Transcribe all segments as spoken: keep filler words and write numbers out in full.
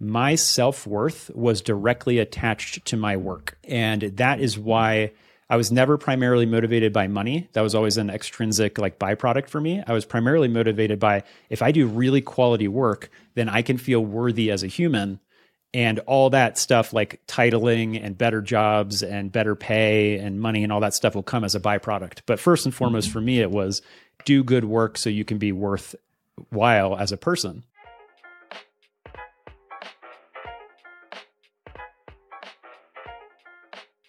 my self-worth was directly attached to my work. And that is why I was never primarily motivated by money. That was always an extrinsic like byproduct for me. I was primarily motivated by, if I do really quality work, then I can feel worthy as a human. And all that stuff like titling and better jobs and better pay and money and all that stuff will come as a byproduct. But first and foremost for me, it was do good work so you can be worthwhile as a person.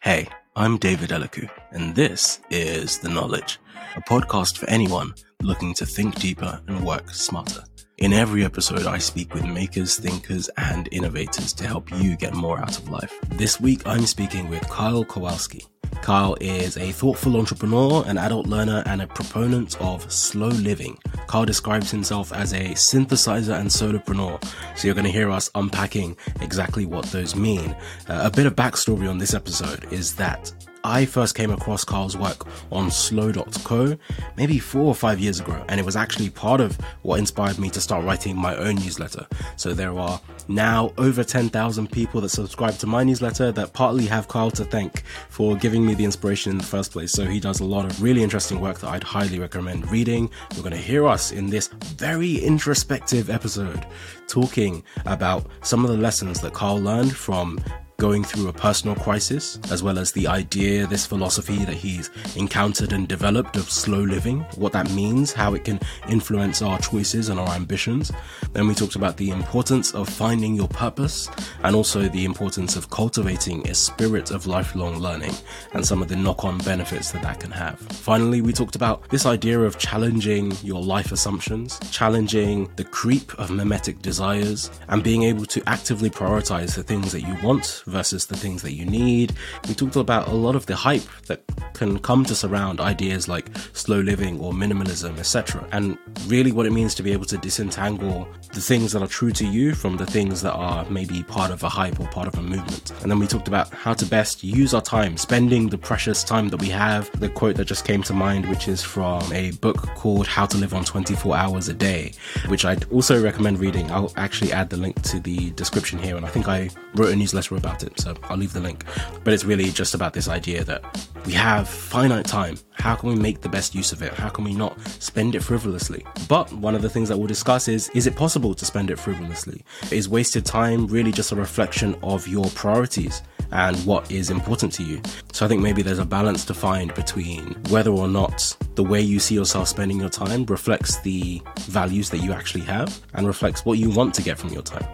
Hey, I'm David Eliku, and this is The Knowledge, a podcast for anyone looking to think deeper and work smarter. In every episode, I speak with makers, thinkers, and innovators to help you get more out of life. This week, I'm speaking with Kyle Kowalski. Kyle is a thoughtful entrepreneur, an adult learner, and a proponent of slow living. Kyle describes himself as a synthesizer and solopreneur, so you're going to hear us unpacking exactly what those mean. Uh, a bit of backstory on this episode is that I first came across Kyle's work on Sloww dot co maybe four or five years ago, and it was actually part of what inspired me to start writing my own newsletter. So there are now over ten thousand people that subscribe to my newsletter that partly have Kyle to thank for giving me the inspiration in the first place. So he does a lot of really interesting work that I'd highly recommend reading. You're going to hear us in this very introspective episode talking about some of the lessons that Kyle learned from going through a personal crisis, as well as the idea, this philosophy that he's encountered and developed of slow living, what that means, how it can influence our choices and our ambitions. Then we talked about the importance of finding your purpose and also the importance of cultivating a spirit of lifelong learning and some of the knock-on benefits that that can have. Finally, we talked about this idea of challenging your life assumptions, challenging the creep of mimetic desires, and being able to actively prioritize the things that you want versus the things that you need. We talked about a lot of the hype that can come to surround ideas like slow living or minimalism, et cetera, and really what it means to be able to disentangle the things that are true to you from the things that are maybe part of a hype or part of a movement. And then we talked about how to best use our time, spending the precious time that we have. The quote that just came to mind, which is from a book called How to Live on twenty-four hours a Day, which I'd also recommend reading. I'll actually add the link to the description here, and I think I wrote a newsletter about it, so I'll leave the link. But it's really just about this idea that we have finite time. How can we make the best use of it? How can we not spend it frivolously? But one of the things that we'll discuss is, is it possible to spend it frivolously? Is wasted time really just a reflection of your priorities and what is important to you? So I think maybe there's a balance to find between whether or not the way you see yourself spending your time reflects the values that you actually have and reflects what you want to get from your time.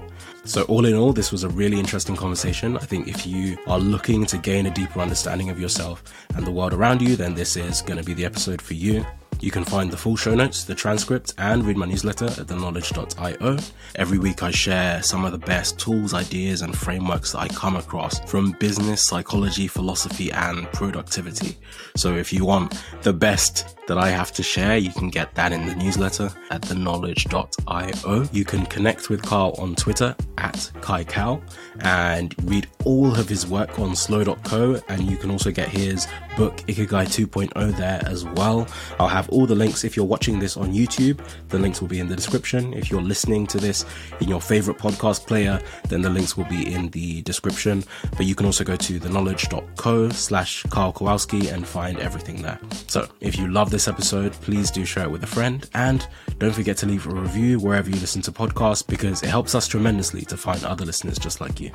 So all in all, this was a really interesting conversation. I think if you are looking to gain a deeper understanding of yourself and the world around you, then this is going to be the episode for you. You can find the full show notes, the transcript, and read my newsletter at the knowledge dot io. Every week I share some of the best tools, ideas, and frameworks that I come across from business, psychology, philosophy, and productivity. So if you want the best that I have to share, you can get that in the newsletter at the knowledge dot io. You can connect with Kyle on Twitter at KaiKal and read all of his work on Sloww dot co, and you can also get his book Ikigai two point oh there as well. I'll have all the links. If you're watching this on YouTube, the links will be in the description. If you're listening to this in your favorite podcast player, then the links will be in the description. But you can also go to the knowledge dot co slash Kyle Kowalski and find everything there. So if you love this episode, please do share it with a friend, and don't forget to leave a review wherever you listen to podcasts, because it helps us tremendously to find other listeners just like you.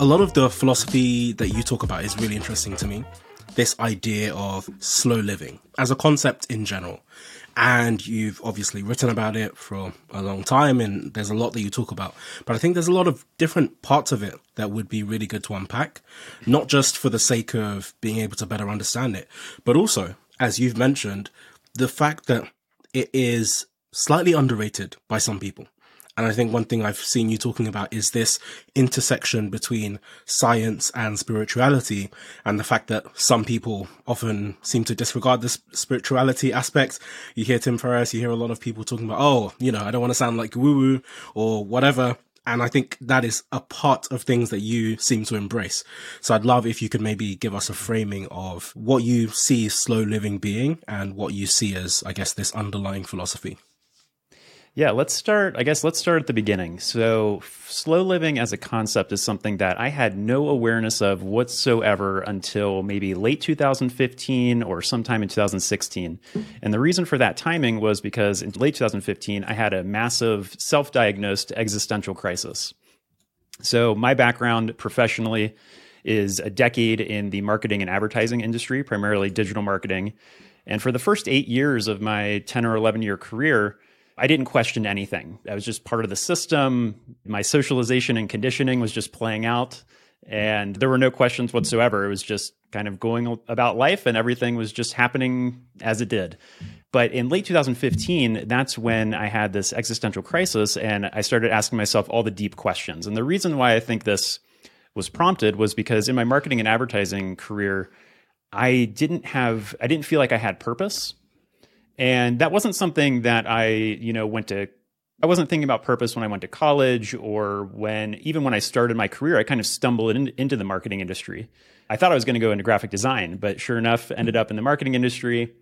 A lot of the philosophy that you talk about is really interesting to me. This idea of slow living as a concept in general. And you've obviously written about it for a long time, and there's a lot that you talk about. But I think there's a lot of different parts of it that would be really good to unpack, not just for the sake of being able to better understand it, but also, as you've mentioned, the fact that it is slightly underrated by some people. And I think one thing I've seen you talking about is this intersection between science and spirituality, and the fact that some people often seem to disregard the spirituality aspect. You hear Tim Ferriss, you hear a lot of people talking about, oh, you know, I don't want to sound like woo-woo or whatever. And I think that is a part of things that you seem to embrace. So I'd love if you could maybe give us a framing of what you see slow living being and what you see as, I guess, this underlying philosophy. Yeah, let's start, I guess let's start at the beginning. So slow living as a concept is something that I had no awareness of whatsoever until maybe late two thousand fifteen or sometime in two thousand sixteen. And the reason for that timing was because in late two thousand fifteen, I had a massive self-diagnosed existential crisis. So my background professionally is a decade in the marketing and advertising industry, primarily digital marketing. And for the first eight years of my ten or eleven year career, I didn't question anything. I was just part of the system. My socialization and conditioning was just playing out, and there were no questions whatsoever. It was just kind of going about life, and everything was just happening as it did. But in late two thousand fifteen, that's when I had this existential crisis, and I started asking myself all the deep questions. And the reason why I think this was prompted was because in my marketing and advertising career, I didn't have, I didn't feel like I had purpose. And that wasn't something that I, you know, went to, I wasn't thinking about purpose when I went to college or when, even when I started my career, I kind of stumbled in, into the marketing industry. I thought I was going to go into graphic design, but sure enough, ended up in the marketing industry,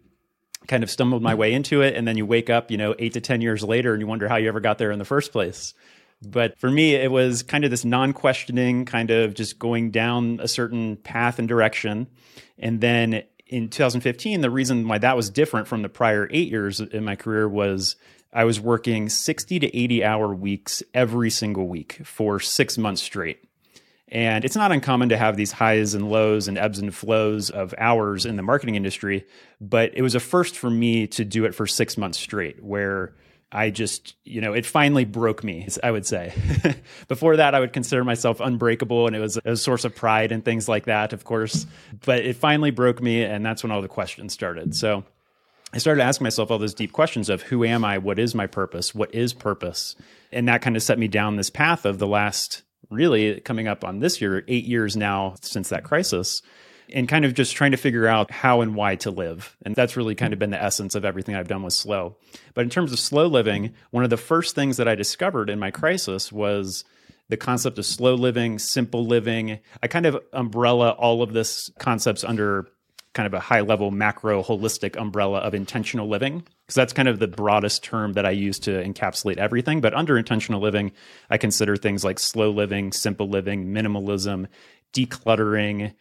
kind of stumbled my way into it. And then you wake up, you know, eight to ten years later and you wonder how you ever got there in the first place. But for me, it was kind of this non-questioning, kind of just going down a certain path and direction. And then in two thousand fifteen, the reason why that was different from the prior eight years in my career was I was working sixty to eighty hour weeks every single week for six months straight. And it's not uncommon to have these highs and lows and ebbs and flows of hours in the marketing industry, but it was a first for me to do it for six months straight where I just, you know, it finally broke me, I would say. Before that, I would consider myself unbreakable, and it was a source of pride and things like that, of course. But it finally broke me, and that's when all the questions started. So I started asking myself all those deep questions of who am I? What is my purpose? What is purpose? And that kind of set me down this path of the last, really coming up on this year, eight years now since that crisis, and kind of just trying to figure out how and why to live. And that's really kind of been the essence of everything I've done with Slow. But in terms of slow living, one of the first things that I discovered in my crisis was the concept of slow living, simple living. I kind of umbrella all of this concepts under kind of a high-level, macro, holistic umbrella of intentional living, because that's kind of the broadest term that I use to encapsulate everything. But under intentional living, I consider things like slow living, simple living, minimalism, decluttering,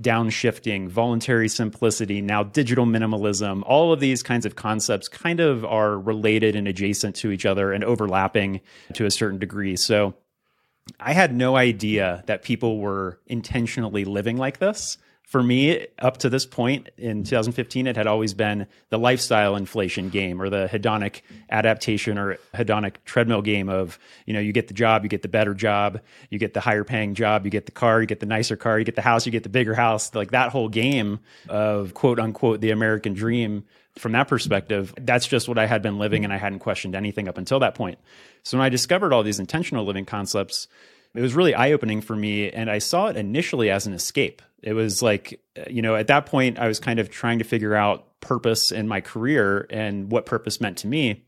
downshifting, voluntary simplicity, now digital minimalism. All of these kinds of concepts kind of are related and adjacent to each other and overlapping to a certain degree. So I had no idea that people were intentionally living like this. For me, up to this point in two thousand fifteen, it had always been the lifestyle inflation game or the hedonic adaptation or hedonic treadmill game of, you know, you get the job, you get the better job, you get the higher paying job, you get the car, you get the nicer car, you get the house, you get the bigger house, like that whole game of quote unquote, the American dream. From that perspective, that's just what I had been living, and I hadn't questioned anything up until that point. So when I discovered all these intentional living concepts, it was really eye-opening for me, and I saw it initially as an escape. It was like, you know, at that point, I was kind of trying to figure out purpose in my career and what purpose meant to me.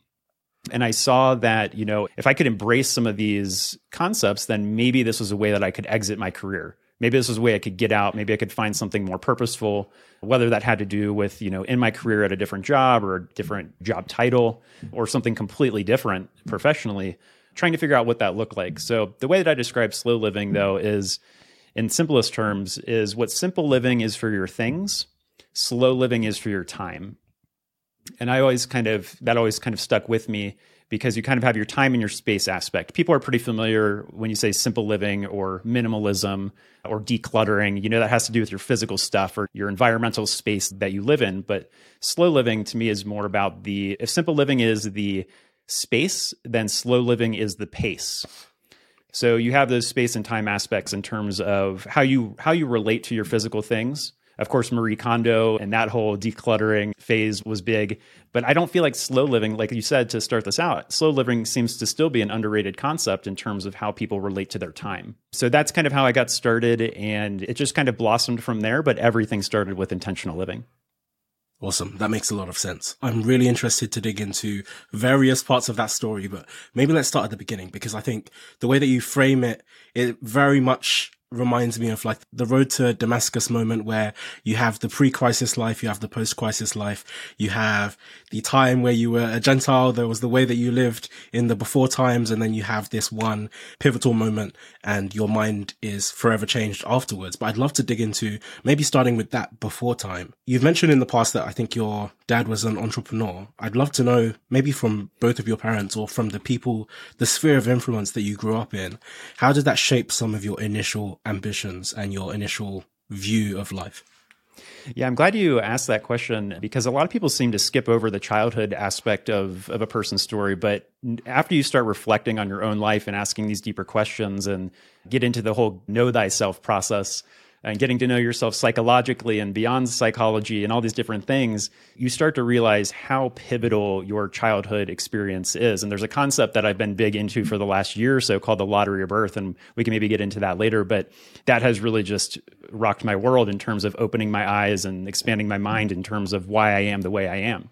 And I saw that, you know, if I could embrace some of these concepts, then maybe this was a way that I could exit my career. Maybe this was a way I could get out. Maybe I could find something more purposeful, whether that had to do with, you know, in my career at a different job or a different job title or something completely different professionally. Trying to figure out what that looked like. So the way that I describe slow living, though, is in simplest terms is what simple living is for your things, slow living is for your time. And I always kind of, that always kind of stuck with me because you kind of have your time and your space aspect. People are pretty familiar when you say simple living or minimalism or decluttering, you know, that has to do with your physical stuff or your environmental space that you live in. But slow living to me is more about the, if simple living is the space, then slow living is the pace. So you have those space and time aspects in terms of how you how you relate to your physical things. Of course, Marie Kondo and that whole decluttering phase was big, but I don't feel like slow living, like you said, to start this out, slow living seems to still be an underrated concept in terms of how people relate to their time. So that's kind of how I got started, and it just kind of blossomed from there, but everything started with intentional living. Awesome. That makes a lot of sense. I'm really interested to dig into various parts of that story, but maybe let's start at the beginning, because I think the way that you frame it, it very much reminds me of like the road to Damascus moment, where you have the pre-crisis life, you have the post-crisis life, you have the time where you were a Gentile, there was the way that you lived in the before times, and then you have this one pivotal moment and your mind is forever changed afterwards. But I'd love to dig into maybe starting with that before time. You've mentioned in the past that I think your dad was an entrepreneur. I'd love to know, maybe from both of your parents or from the people, the sphere of influence that you grew up in, how did that shape some of your initial ambitions and your initial view of life? Yeah, I'm glad you asked that question, because a lot of people seem to skip over the childhood aspect of, of a person's story. But after you start reflecting on your own life and asking these deeper questions and get into the whole know thyself process and getting to know yourself psychologically and beyond psychology and all these different things, you start to realize how pivotal your childhood experience is. And there's a concept that I've been big into for the last year or so called the lottery of birth, and we can maybe get into that later. But that has really just rocked my world in terms of opening my eyes and expanding my mind in terms of why I am the way I am.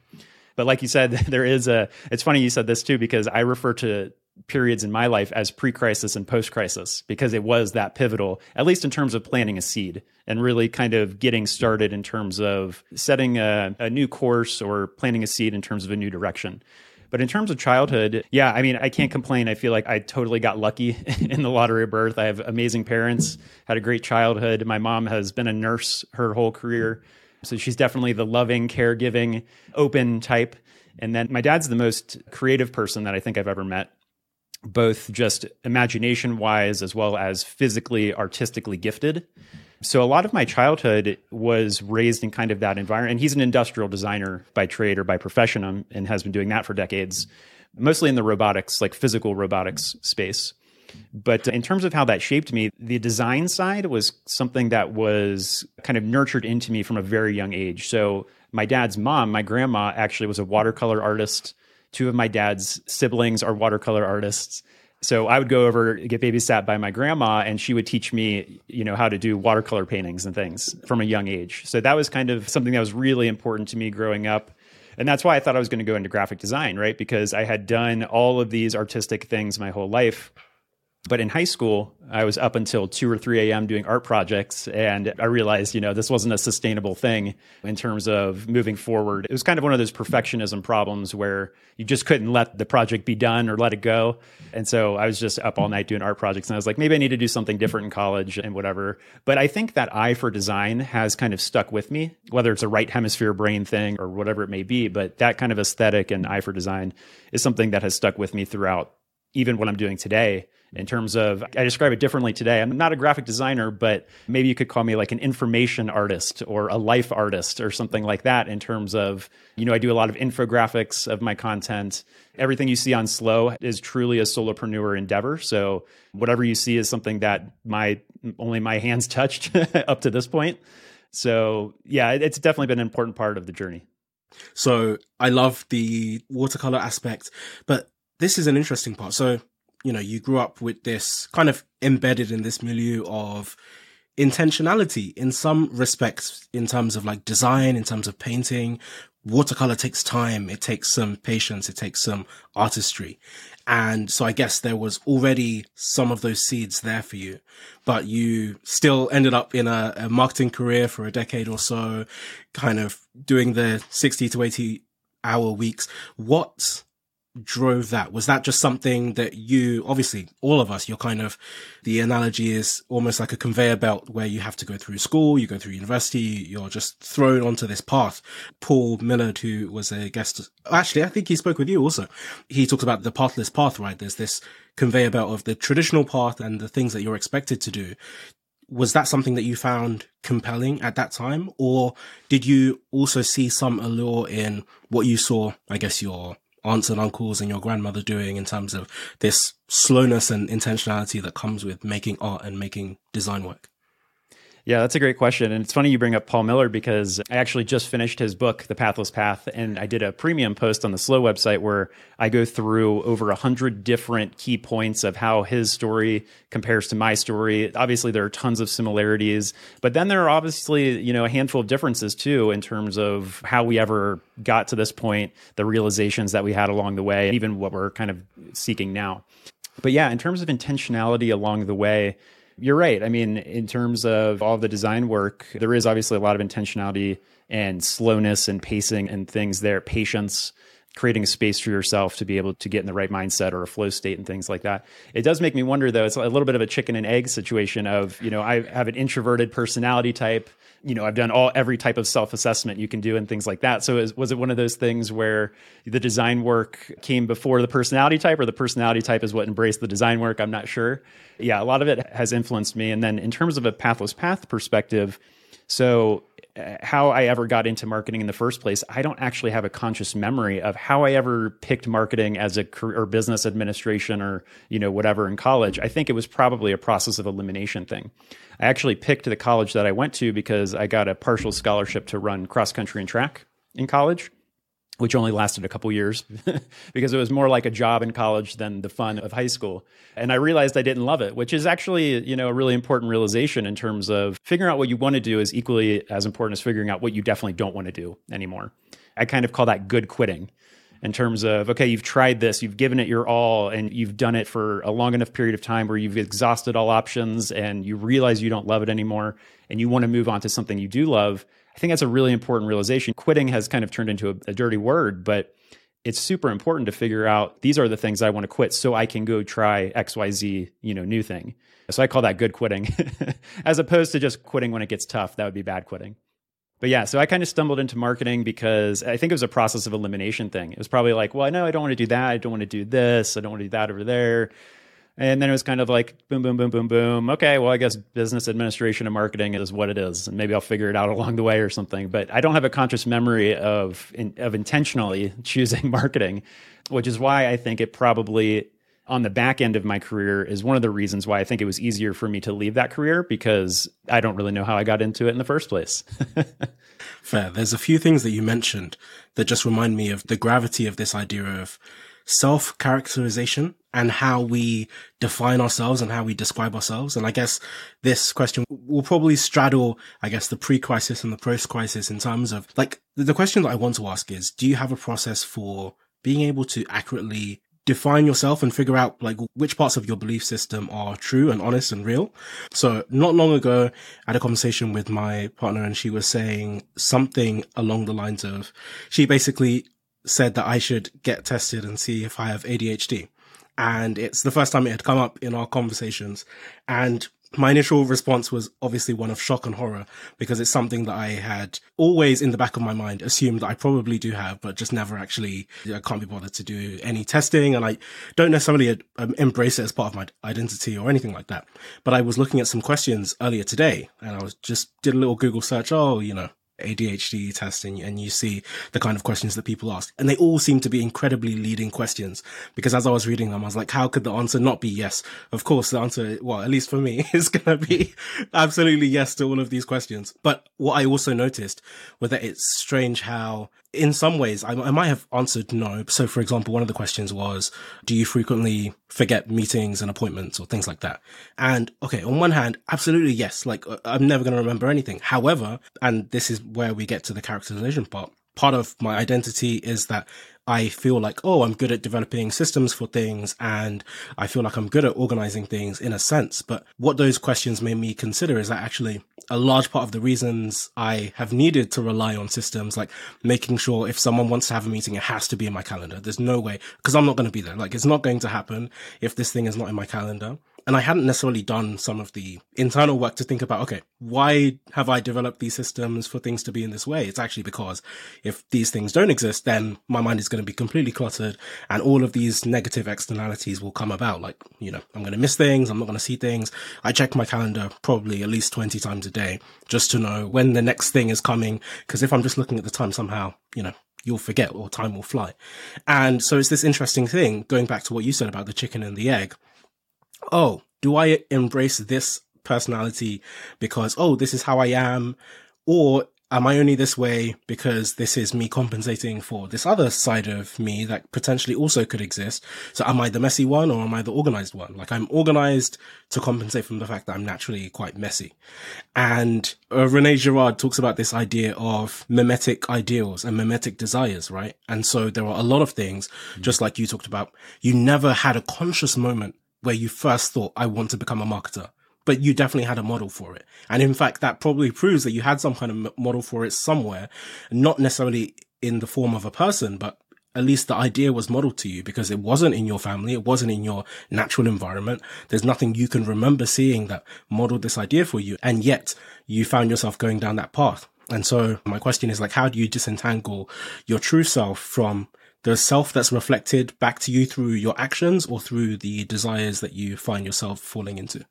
But like you said, there is a, it's funny you said this too, because I refer to periods in my life as pre-crisis and post-crisis, because it was that pivotal, at least in terms of planting a seed and really kind of getting started in terms of setting a, a new course or planting a seed in terms of a new direction. But in terms of childhood, yeah, I mean, I can't complain. I feel like I totally got lucky in the lottery of birth. I have amazing parents, had a great childhood. My mom has been a nurse her whole career. So she's definitely the loving, caregiving, open type. And then my dad's the most creative person that I think I've ever met, both just imagination-wise as well as physically, artistically gifted. So a lot of my childhood was raised in kind of that environment. And he's an industrial designer by trade or by profession and has been doing that for decades, mostly in the robotics, like physical robotics space. But in terms of how that shaped me, the design side was something that was kind of nurtured into me from a very young age. So my dad's mom, my grandma, actually was a watercolor artist. Two of my dad's siblings are watercolor artists. So I would go over, get babysat by my grandma, and she would teach me, you know, how to do watercolor paintings and things from a young age. So that was kind of something that was really important to me growing up. And that's why I thought I was going to go into graphic design, right? Because I had done all of these artistic things my whole life. But in high school, I was up until two or three a.m. doing art projects. And I realized, you know, this wasn't a sustainable thing in terms of moving forward. It was kind of one of those perfectionism problems where you just couldn't let the project be done or let it go. And so I was just up all night doing art projects. And I was like, maybe I need to do something different in college and whatever. But I think that eye for design has kind of stuck with me, whether it's a right hemisphere brain thing or whatever it may be. But that kind of aesthetic and eye for design is something that has stuck with me throughout, even what I'm doing today. In terms of, I describe it differently today. I'm not a graphic designer, but maybe you could call me like an information artist or a life artist or something like that, in terms of, you know, I do a lot of infographics of my content. Everything you see on Sloww is truly a solopreneur endeavor. So whatever you see is something that my only my hands touched up to this point. So yeah, it's definitely been an important part of the journey. So I love the watercolor aspect, but this is an interesting part. So you know, you grew up with this kind of embedded in this milieu of intentionality in some respects, in terms of like design, in terms of painting. Watercolor takes time. It takes some patience. It takes some artistry. And so I guess there was already some of those seeds there for you, but you still ended up in a, a marketing career for a decade or so, kind of doing the sixty to eighty hour weeks. What drove that? Was that just something that you, obviously all of us, you're kind of, the analogy is almost like a conveyor belt where you have to go through school, you go through university, you're just thrown onto this path. Paul Millerd, who was a guest, actually, I think he spoke with you also. He talks about the pathless path, right? There's this conveyor belt of the traditional path and the things that you're expected to do. Was that something that you found compelling at that time? Or did you also see some allure in what you saw, I guess, your aunts and uncles and your grandmother doing in terms of this slowness and intentionality that comes with making art and making design work? Yeah, that's a great question. And it's funny you bring up Paul Millerd, because I actually just finished his book, The Pathless Path, and I did a premium post on the Sloww website where I go through over one hundred different key points of how his story compares to my story. Obviously, there are tons of similarities, but then there are obviously, you know, a handful of differences too in terms of how we ever got to this point, the realizations that we had along the way, and even what we're kind of seeking now. But yeah, in terms of intentionality along the way, you're right. I mean, in terms of all the design work, there is obviously a lot of intentionality and slowness and pacing and things there, patience, creating space for yourself to be able to get in the right mindset or a flow state and things like that. It does make me wonder, though, it's a little bit of a chicken and egg situation of, you know, I have an introverted personality type, you know, I've done all every type of self-assessment you can do and things like that. So is, was it one of those things where the design work came before the personality type, or the personality type is what embraced the design work? I'm not sure. Yeah, a lot of it has influenced me. And then in terms of a Pathless Path perspective, so how I ever got into marketing in the first place, I don't actually have a conscious memory of how I ever picked marketing as a career or business administration or, you know, whatever in college. I think it was probably a process of elimination thing. I actually picked the college that I went to because I got a partial scholarship to run cross country and track in college, which only lasted a couple years because it was more like a job in college than the fun of high school. And I realized I didn't love it, which is actually, you know, a really important realization in terms of figuring out what you want to do is equally as important as figuring out what you definitely don't want to do anymore. I kind of call that good quitting in terms of, okay, you've tried this, you've given it your all, and you've done it for a long enough period of time where you've exhausted all options and you realize you don't love it anymore and you want to move on to something you do love. I think that's a really important realization. Quitting has kind of turned into a, a dirty word, but it's super important to figure out these are the things I want to quit so I can go try X Y Z, you know, new thing. So I call that good quitting as opposed to just quitting when it gets tough. That would be bad quitting. But yeah, so I kind of stumbled into marketing because I think it was a process of elimination thing. It was probably like, well, no, I don't want to do that. I don't want to do this. I don't want to do that over there. And then it was kind of like, boom, boom, boom, boom, boom. Okay, well, I guess business administration and marketing is what it is. And maybe I'll figure it out along the way or something. But I don't have a conscious memory of in, of intentionally choosing marketing, which is why I think it probably, on the back end of my career, is one of the reasons why I think it was easier for me to leave that career, because I don't really know how I got into it in the first place. Fair. There's a few things that you mentioned that just remind me of the gravity of this idea of self-characterization and how we define ourselves and how we describe ourselves. And I guess this question will probably straddle, I guess, the pre-crisis and the post-crisis in terms of, like, the question that I want to ask is, do you have a process for being able to accurately define yourself and figure out, like, which parts of your belief system are true and honest and real? So not long ago, I had a conversation with my partner and she was saying something along the lines of, she basically said that I should get tested and see if I have A D H D. And it's the first time it had come up in our conversations. And my initial response was obviously one of shock and horror, because it's something that I had always in the back of my mind assumed that I probably do have, but just never actually, I can't be bothered to do any testing. And I don't necessarily embrace it as part of my identity or anything like that. But I was looking at some questions earlier today and I was just did a little Google search. Oh, you know, A D H D testing, and you see the kind of questions that people ask, and they all seem to be incredibly leading questions, because as I was reading them I was like, how could the answer not be yes? Of course the answer, well, at least for me, is gonna be absolutely yes to all of these questions. But what I also noticed was that it's strange how in some ways I, I might have answered no. So for example, one of the questions was, do you frequently forget meetings and appointments or things like that? And okay, on one hand, absolutely yes, like I'm never going to remember anything. However, and this is where we get to the characterization part, part of my identity is that I feel like, oh, I'm good at developing systems for things, and I feel like I'm good at organizing things in a sense. But what those questions made me consider is that actually a large part of the reasons I have needed to rely on systems, like making sure if someone wants to have a meeting, it has to be in my calendar. There's no way, because I'm not going to be there. Like, it's not going to happen if this thing is not in my calendar. And I hadn't necessarily done some of the internal work to think about, okay, why have I developed these systems for things to be in this way? It's actually because if these things don't exist, then my mind is going to be completely cluttered and all of these negative externalities will come about. Like, you know, I'm going to miss things. I'm not going to see things. I check my calendar probably at least twenty times a day just to know when the next thing is coming. Because if I'm just looking at the time somehow, you know, you'll forget or time will fly. And so it's this interesting thing, going back to what you said about the chicken and the egg. Oh, do I embrace this personality because, oh, this is how I am? Or am I only this way because this is me compensating for this other side of me that potentially also could exist? So am I the messy one or am I the organized one? Like, I'm organized to compensate from the fact that I'm naturally quite messy. And uh, René Girard talks about this idea of mimetic ideals and mimetic desires, right? And so there are a lot of things, mm-hmm. just like you talked about, you never had a conscious moment where you first thought, I want to become a marketer. but you definitely had a model for it. And in fact, that probably proves that you had some kind of model for it somewhere, not necessarily in the form of a person, but at least the idea was modeled to you, because it wasn't in your family. It wasn't in your natural environment. There's nothing you can remember seeing that modeled this idea for you. And yet you found yourself going down that path. And so my question is, like, how do you disentangle your true self from the self that's reflected back to you through your actions or through the desires that you find yourself falling into?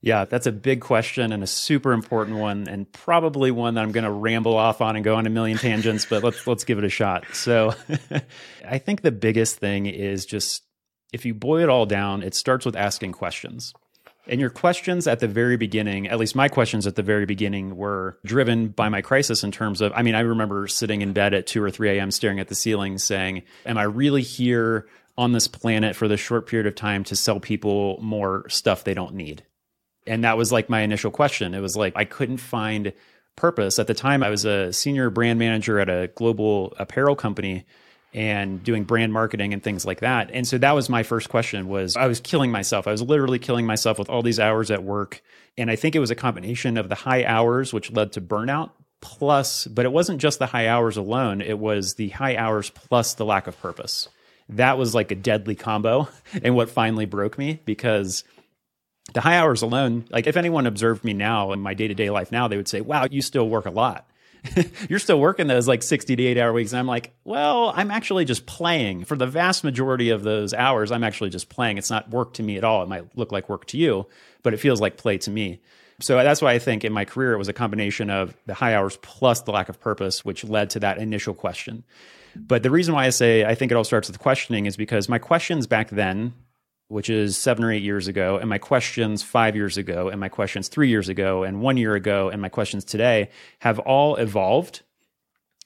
Yeah, that's a big question and a super important one, and probably one that I'm going to ramble off on and go on a million tangents, but let's let's give it a shot. So I think the biggest thing is just, if you boil it all down, it starts with asking questions. And your questions at the very beginning, at least my questions at the very beginning, were driven by my crisis in terms of, I mean, I remember sitting in bed at two or three a.m. staring at the ceiling saying, am I really here on this planet for this short period of time to sell people more stuff they don't need? And that was like my initial question. It was like, I couldn't find purpose. At the time, I was a senior brand manager at a global apparel company and doing brand marketing and things like that. And so that was my first question, was I was killing myself. I was literally killing myself with all these hours at work. And I think it was a combination of the high hours, which led to burnout, plus, but it wasn't just the high hours alone. It was the high hours plus the lack of purpose. That was like a deadly combo and what finally broke me, because the high hours alone, like if anyone observed me now in my day-to-day life now, they would say, wow, you still work a lot. You're still working those like sixty to eighty hour weeks. And I'm like, well, I'm actually just playing. For the vast majority of those hours, I'm actually just playing. It's not work to me at all. It might look like work to you, but it feels like play to me. So that's why I think in my career, it was a combination of the high hours plus the lack of purpose, which led to that initial question. But the reason why I say I think it all starts with questioning is because my questions back then, which is seven or eight years ago, and my questions five years ago, and my questions three years ago, and one year ago, and my questions today have all evolved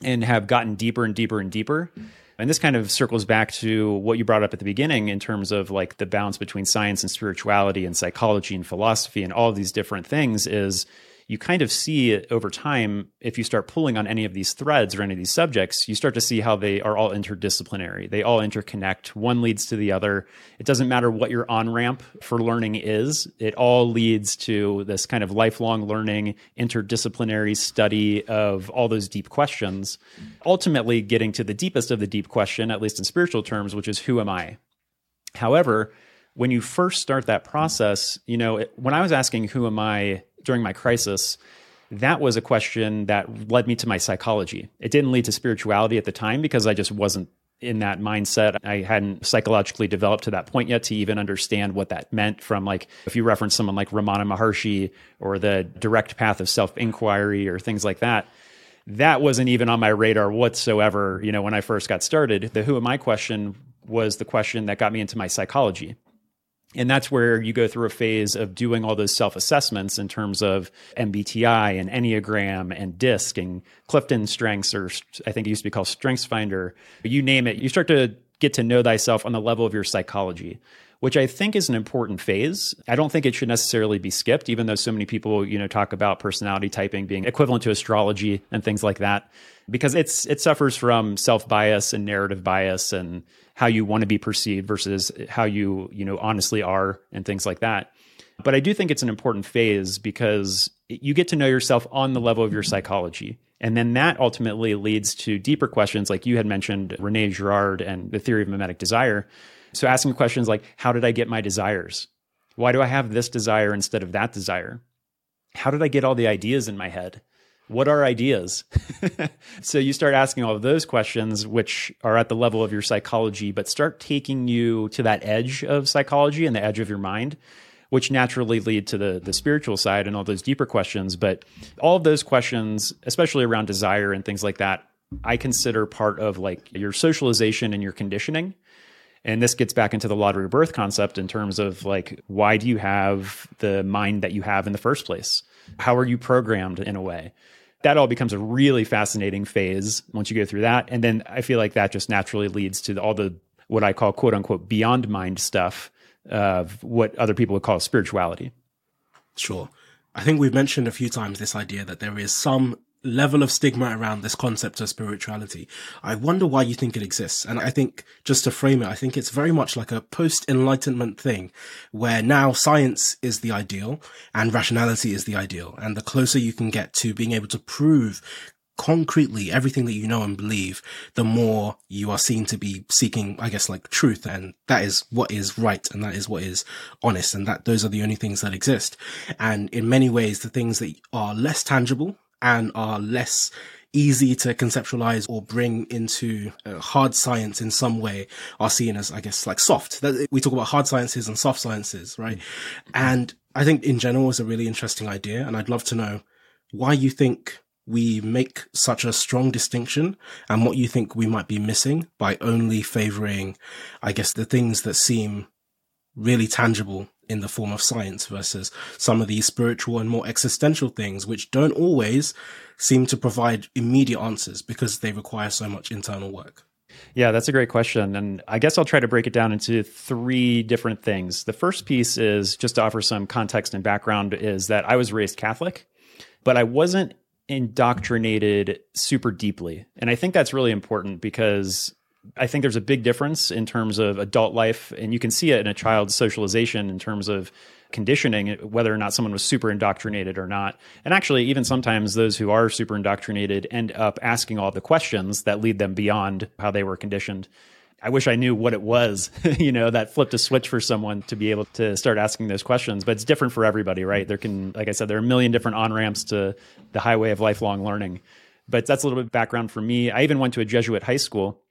and have gotten deeper and deeper and deeper. And this kind of circles back to what you brought up at the beginning in terms of like the balance between science and spirituality and psychology and philosophy and all of these different things, is you kind of see it over time. If you start pulling on any of these threads or any of these subjects, you start to see how they are all interdisciplinary. They all interconnect. One leads to the other. It doesn't matter what your on-ramp for learning is. It all leads to this kind of lifelong learning, interdisciplinary study of all those deep questions, ultimately getting to the deepest of the deep question, at least in spiritual terms, which is, who am I? However, when you first start that process, you know, it, when I was asking, who am I, during my crisis, that was a question that led me to my psychology. It didn't lead to spirituality at the time because I just wasn't in that mindset. I hadn't psychologically developed to that point yet to even understand what that meant from, like, if you reference someone like Ramana Maharshi or the direct path of self-inquiry or things like that, that wasn't even on my radar whatsoever. You know, when I first got started, the who am I question was the question that got me into my psychology. And that's where you go through a phase of doing all those self-assessments in terms of M B T I and Enneagram and DISC and Clifton Strengths, or I think it used to be called Strengths Finder. You name it. You start to get to know thyself on the level of your psychology, which I think is an important phase. I don't think it should necessarily be skipped, even though so many people, you know, talk about personality typing being equivalent to astrology and things like that, because it's it suffers from self-bias and narrative bias and how you want to be perceived versus how you, you know, honestly are and things like that. But I do think it's an important phase because you get to know yourself on the level of your psychology. And then that ultimately leads to deeper questions, like you had mentioned, René Girard and the theory of mimetic desire. So asking questions like, how did I get my desires? Why do I have this desire instead of that desire? How did I get all the ideas in my head? What are ideas? So you start asking all of those questions, which are at the level of your psychology, but start taking you to that edge of psychology and the edge of your mind, which naturally lead to the, the spiritual side and all those deeper questions. But all of those questions, especially around desire and things like that, I consider part of like your socialization and your conditioning. And this gets back into the law of rebirth concept in terms of like, why do you have the mind that you have in the first place? How are you programmed in a way? That all becomes a really fascinating phase once you go through that. And then I feel like that just naturally leads to all the, what I call quote unquote, beyond mind stuff of what other people would call spirituality. Sure. I think we've mentioned a few times this idea that there is some level of stigma around this concept of spirituality. I wonder why you think it exists. And I think, just to frame it, I think it's very much like a post-Enlightenment thing where now science is the ideal and rationality is the ideal. And the closer you can get to being able to prove concretely everything that you know and believe, the more you are seen to be seeking, I guess, like truth, and that is what is right, and that is what is honest, and that those are the only things that exist. And in many ways, the things that are less tangible and are less easy to conceptualize or bring into uh, hard science in some way are seen as, I guess, like soft. That, we talk about hard sciences and soft sciences, right? Mm-hmm. And I think in general is a really interesting idea, and I'd love to know why you think we make such a strong distinction and what you think we might be missing by only favoring, I guess, the things that seem really tangible in the form of science versus some of these spiritual and more existential things, which don't always seem to provide immediate answers because they require so much internal work. Yeah, that's a great question. And I guess I'll try to break it down into three different things. The first piece is, just to offer some context and background, is that I was raised Catholic, but I wasn't indoctrinated super deeply. And I think that's really important because I think there's a big difference in terms of adult life, and you can see it in a child's socialization in terms of conditioning, whether or not someone was super indoctrinated or not. And actually, even sometimes those who are super indoctrinated end up asking all the questions that lead them beyond how they were conditioned. I wish I knew what it was, you know, that flipped a switch for someone to be able to start asking those questions. But it's different for everybody, right? There can, like I said, there are a million different on-ramps to the highway of lifelong learning. But that's a little bit of background for me. I even went to a Jesuit high school.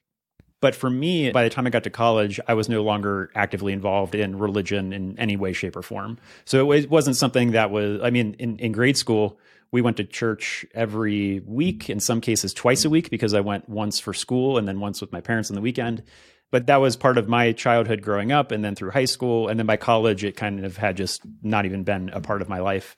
But for me, by the time I got to college, I was no longer actively involved in religion in any way, shape, or form. So it wasn't something that was, I mean, in, in grade school, we went to church every week, in some cases twice a week, because I went once for school and then once with my parents on the weekend. But that was part of my childhood growing up, and then through high school. And then by college, it kind of had just not even been a part of my life.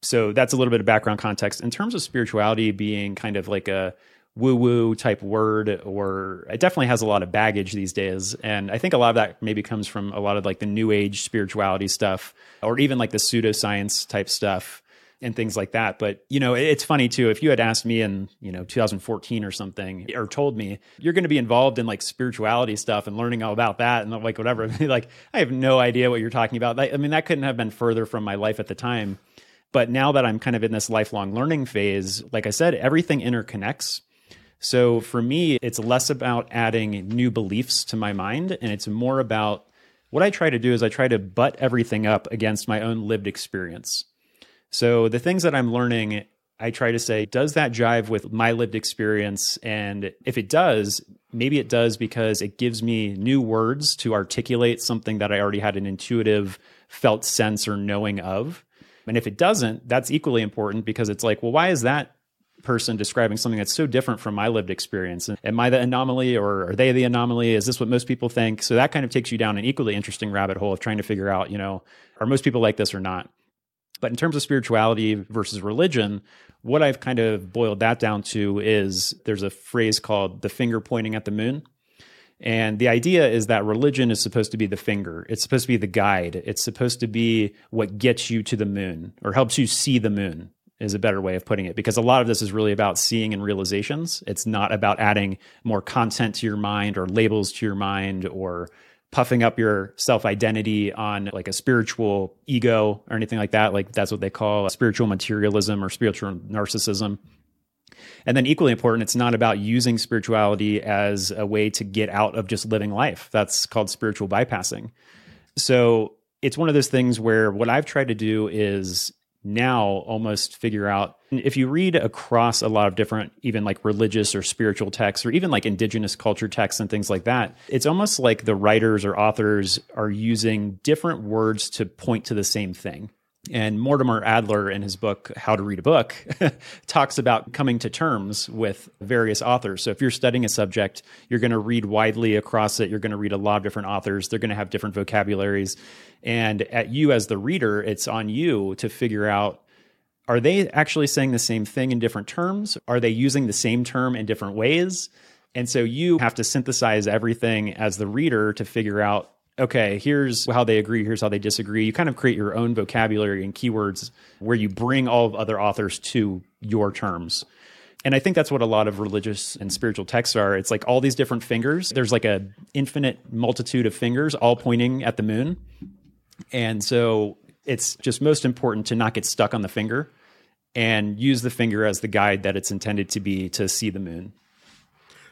So that's a little bit of background context. In terms of spirituality being kind of like a woo-woo type word, or it definitely has a lot of baggage these days. And I think a lot of that maybe comes from a lot of like the new age spirituality stuff, or even like the pseudoscience type stuff and things like that. But, you know, it's funny too, if you had asked me in, you know, two thousand fourteen or something, or told me you're going to be involved in like spirituality stuff and learning all about that and like whatever, like, I have no idea what you're talking about. I mean, that couldn't have been further from my life at the time. But now that I'm kind of in this lifelong learning phase, like I said, everything interconnects. So for me, it's less about adding new beliefs to my mind, and it's more about what I try to do is I try to butt everything up against my own lived experience. So the things that I'm learning, I try to say, does that jive with my lived experience? And if it does, maybe it does because it gives me new words to articulate something that I already had an intuitive felt sense or knowing of. And if it doesn't, that's equally important because it's like, well, why is that person describing something that's so different from my lived experience? Am I the anomaly, or are they the anomaly? Is this what most people think? So that kind of takes you down an equally interesting rabbit hole of trying to figure out, you know, are most people like this or not? But in terms of spirituality versus religion, what I've kind of boiled that down to is there's a phrase called the finger pointing at the moon. And the idea is that religion is supposed to be the finger. It's supposed to be the guide. It's supposed to be what gets you to the moon, or helps you see the moon, is a better way of putting it, because a lot of this is really about seeing and realizations. It's not about adding more content to your mind or labels to your mind or puffing up your self-identity on like a spiritual ego or anything like that. Like that's what they call spiritual materialism or spiritual narcissism. And then equally important, it's not about using spirituality as a way to get out of just living life. That's called spiritual bypassing. So it's one of those things where what I've tried to do is now almost figure out, if you read across a lot of different, even like religious or spiritual texts, or even like indigenous culture texts and things like that, it's almost like the writers or authors are using different words to point to the same thing. And Mortimer Adler, in his book, How to Read a Book, talks about coming to terms with various authors. So if you're studying a subject, you're going to read widely across it. You're going to read a lot of different authors. They're going to have different vocabularies. And at you as the reader, it's on you to figure out, are they actually saying the same thing in different terms? Are they using the same term in different ways? And so you have to synthesize everything as the reader to figure out, okay, here's how they agree, here's how they disagree. You kind of create your own vocabulary and keywords where you bring all of other authors to your terms. And I think that's what a lot of religious and spiritual texts are. It's like all these different fingers. There's like an infinite multitude of fingers all pointing at the moon. And so it's just most important to not get stuck on the finger and use the finger as the guide that it's intended to be to see the moon.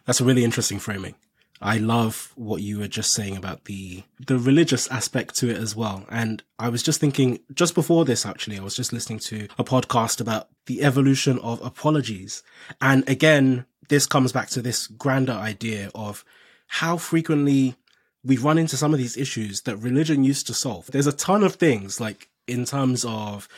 That's a really interesting framing. I love what you were just saying about the the religious aspect to it as well. And I was just thinking, just before this, actually, I was just listening to a podcast about the evolution of apologies. And again, this comes back to this grander idea of how frequently we run into some of these issues that religion used to solve. There's a ton of things, like in terms of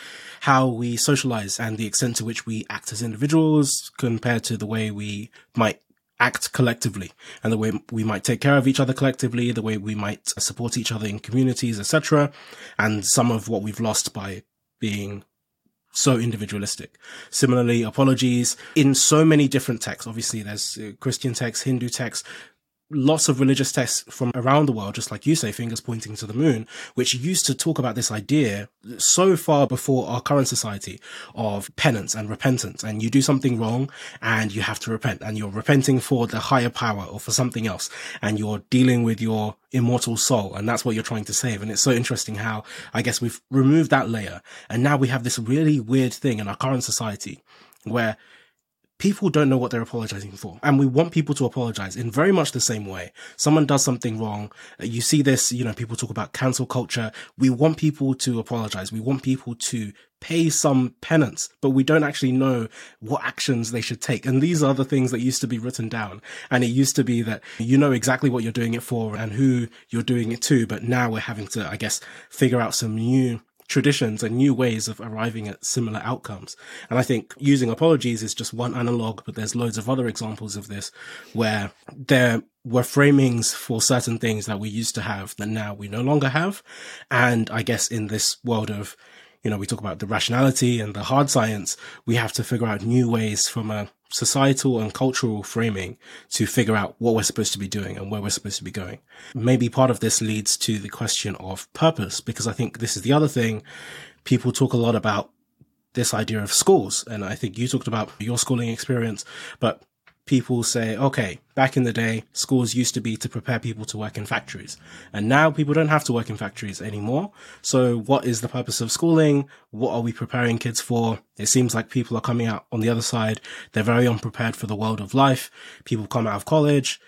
how we socialize and the extent to which we act as individuals compared to the way we might act collectively, and the way we might take care of each other collectively, the way we might support each other in communities, et cetera, and some of what we've lost by being so individualistic. Similarly, apologies in so many different texts. Obviously, there's Christian texts, Hindu texts, lots of religious texts from around the world, just like you say, fingers pointing to the moon, which used to talk about this idea so far before our current society of penance and repentance. And you do something wrong and you have to repent, and you're repenting for the higher power or for something else, and you're dealing with your immortal soul, and that's what you're trying to save. And it's so interesting how I guess we've removed that layer, and now we have this really weird thing in our current society where people don't know what they're apologizing for. And we want people to apologize in very much the same way. Someone does something wrong. You see this, you know, people talk about cancel culture. We want people to apologize. We want people to pay some penance, but we don't actually know what actions they should take. And these are the things that used to be written down. And it used to be that you know exactly what you're doing it for and who you're doing it to. But now we're having to, I guess, figure out some new traditions and new ways of arriving at similar outcomes. And I think using apologies is just one analog, but there's loads of other examples of this where there were framings for certain things that we used to have that now we no longer have. And I guess in this world of, you know, we talk about the rationality and the hard science, we have to figure out new ways from a societal and cultural framing to figure out what we're supposed to be doing and where we're supposed to be going. Maybe part of this leads to the question of purpose, because I think this is the other thing. People talk a lot about this idea of schools, and I think you talked about your schooling experience, but people say, okay, back in the day, schools used to be to prepare people to work in factories. And now people don't have to work in factories anymore. So what is the purpose of schooling? What are we preparing kids for? It seems like people are coming out on the other side. They're very unprepared for the world of life. People come out of college.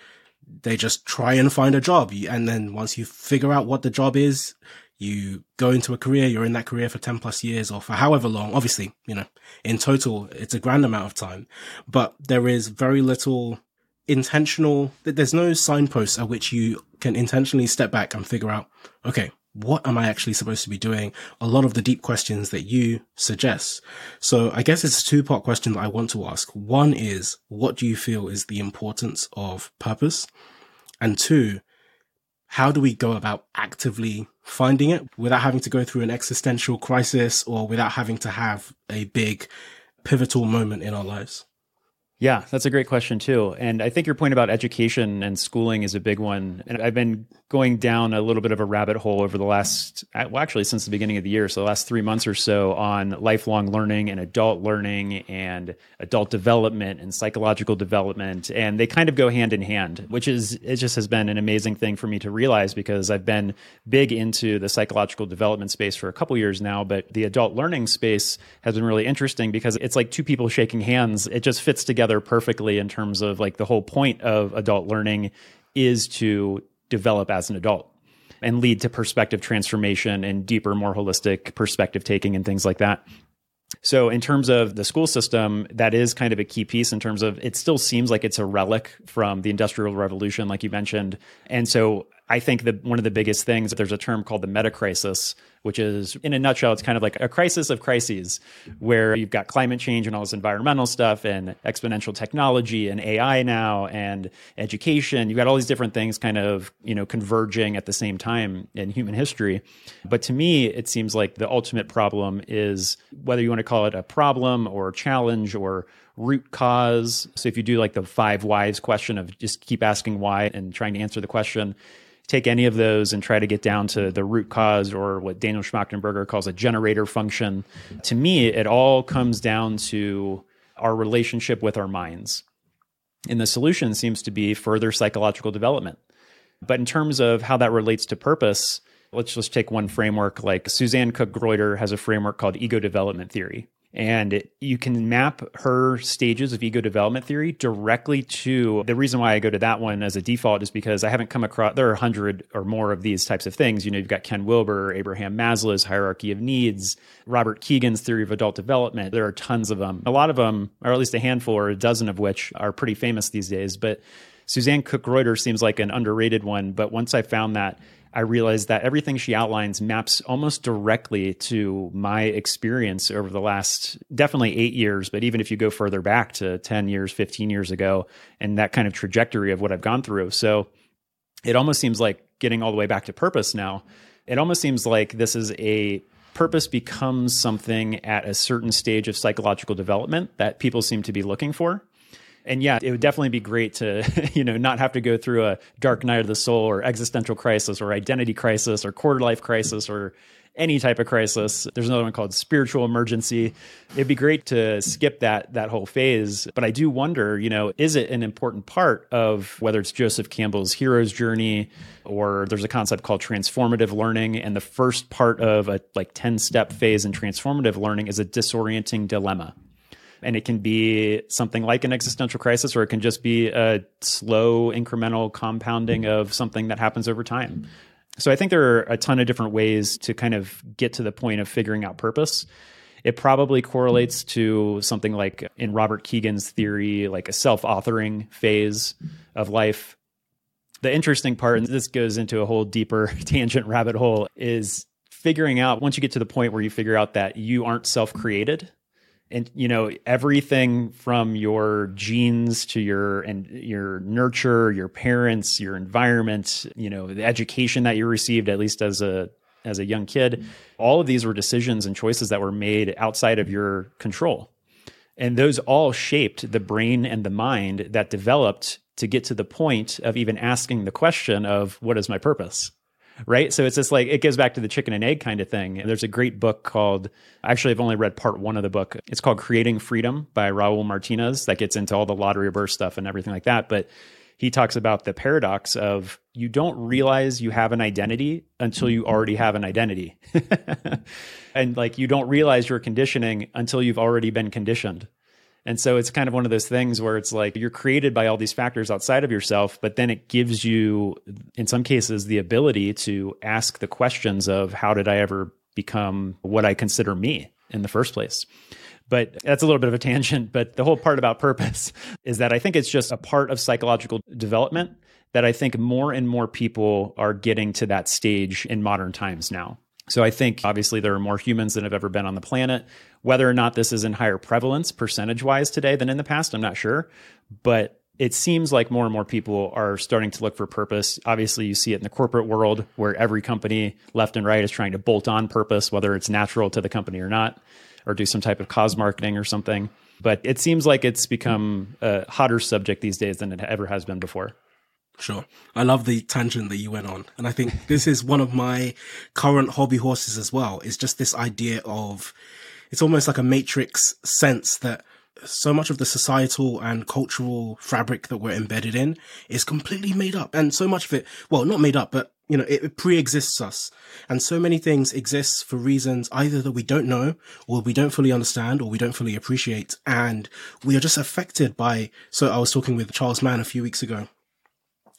They just try and find a job. And then once you figure out what the job is, you go into a career, you're in that career for ten plus years or for however long. Obviously, you know, in total, it's a grand amount of time, but there is very little intentional, there's no signposts at which you can intentionally step back and figure out, okay, what am I actually supposed to be doing? A lot of the deep questions that you suggest. So I guess it's a two part question that I want to ask. One is, what do you feel is the importance of purpose? And two, how do we go about actively finding it without having to go through an existential crisis or without having to have a big pivotal moment in our lives? Yeah, that's a great question too. And I think your point about education and schooling is a big one. And I've been going down a little bit of a rabbit hole over the last, well, actually since the beginning of the year, so the last three months or so, on lifelong learning and adult learning and adult development and psychological development. And they kind of go hand in hand, which is, it just has been an amazing thing for me to realize, because I've been big into the psychological development space for a couple years now, but the adult learning space has been really interesting because it's like two people shaking hands. It just fits together perfectly in terms of like the whole point of adult learning is to develop as an adult and lead to perspective transformation and deeper, more holistic perspective taking and things like that. So in terms of the school system, that is kind of a key piece in terms of it still seems like it's a relic from the Industrial Revolution, like you mentioned. And so I think that one of the biggest things, there's a term called the meta-crisis, which is, in a nutshell, it's kind of like a crisis of crises, where you've got climate change and all this environmental stuff and exponential technology and A I now and education. You've got all these different things kind of, you know, converging at the same time in human history. But to me, it seems like the ultimate problem is, whether you want to call it a problem or a challenge or root cause. So if you do like the five whys question of just keep asking why and trying to answer the question, take any of those and try to get down to the root cause, or what Daniel Schmachtenberger calls a generator function. To me, it all comes down to our relationship with our minds. And the solution seems to be further psychological development. But in terms of how that relates to purpose, let's just take one framework. Like Suzanne Cook-Greuter has a framework called ego development theory. And it, you can map her stages of ego development theory directly to, the reason why I go to that one as a default is because I haven't come across, there are a hundred or more of these types of things. You know, you've got Ken Wilber, Abraham Maslow's hierarchy of needs, Robert Keegan's theory of adult development. There are tons of them. A lot of them, or at least a handful or a dozen of which are pretty famous these days. But Suzanne Cook-Greuter seems like an underrated one. But once I found that, I realized that everything she outlines maps almost directly to my experience over the last definitely eight years, but even if you go further back to ten years, fifteen years ago, and that kind of trajectory of what I've gone through. So it almost seems like getting all the way back to purpose now. It almost seems like this is a purpose becomes something at a certain stage of psychological development that people seem to be looking for. And yeah, it would definitely be great to, you know, not have to go through a dark night of the soul or existential crisis or identity crisis or quarter life crisis or any type of crisis. There's another one called spiritual emergency. It'd be great to skip that that whole phase. But I do wonder, you know, is it an important part of whether it's Joseph Campbell's hero's journey, or there's a concept called transformative learning. And the first part of a like ten step phase in transformative learning is a disorienting dilemma. And it can be something like an existential crisis, or it can just be a slow incremental compounding of something that happens over time. So I think there are a ton of different ways to kind of get to the point of figuring out purpose. It probably correlates to something like in Robert Keegan's theory, like a self-authoring phase of life. The interesting part, and this goes into a whole deeper tangent rabbit hole, is figuring out, once you get to the point where you figure out that you aren't self-created. And, you know, everything from your genes to your and your nurture, your parents, your environment, you know, the education that you received, at least as a as a young kid, all of these were decisions and choices that were made outside of your control. And those all shaped the brain and the mind that developed to get to the point of even asking the question of what is my purpose? Right? So it's just like, it goes back to the chicken and egg kind of thing. There's a great book called, actually, I've only read part one of the book. It's called Creating Freedom by Raul Martinez that gets into all the lottery of birth stuff and everything like that. But he talks about the paradox of you don't realize you have an identity until you already have an identity. And like, you don't realize your conditioning until you've already been conditioned. And so it's kind of one of those things where it's like you're created by all these factors outside of yourself, but then it gives you, in some cases, the ability to ask the questions of how did I ever become what I consider me in the first place? But that's a little bit of a tangent. But the whole part about purpose is that I think it's just a part of psychological development that I think more and more people are getting to that stage in modern times now. So I think obviously there are more humans than have ever been on the planet. Whether or not this is in higher prevalence percentage-wise today than in the past, I'm not sure. But it seems like more and more people are starting to look for purpose. Obviously, you see it in the corporate world where every company left and right is trying to bolt on purpose, whether it's natural to the company or not, or do some type of cause marketing or something. But it seems like it's become a hotter subject these days than it ever has been before. Sure. I love the tangent that you went on. And I think this is one of my current hobby horses as well. It's just this idea of, it's almost like a matrix sense that so much of the societal and cultural fabric that we're embedded in is completely made up. And so much of it, well, not made up, but, you know, it, it pre-exists us. And so many things exist for reasons either that we don't know, or we don't fully understand, or we don't fully appreciate. And we are just affected by, so I was talking with Charles Mann a few weeks ago.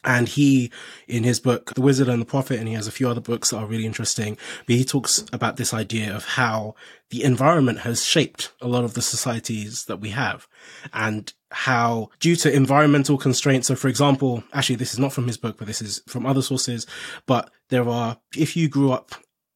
And he, in his book, The Wizard and the Prophet, and he has a few other books that are really interesting, but he talks about this idea of how the environment has shaped a lot of the societies that we have, and how due to environmental constraints. So for example, actually, this is not from his book, but this is from other sources, but there are, if you grew up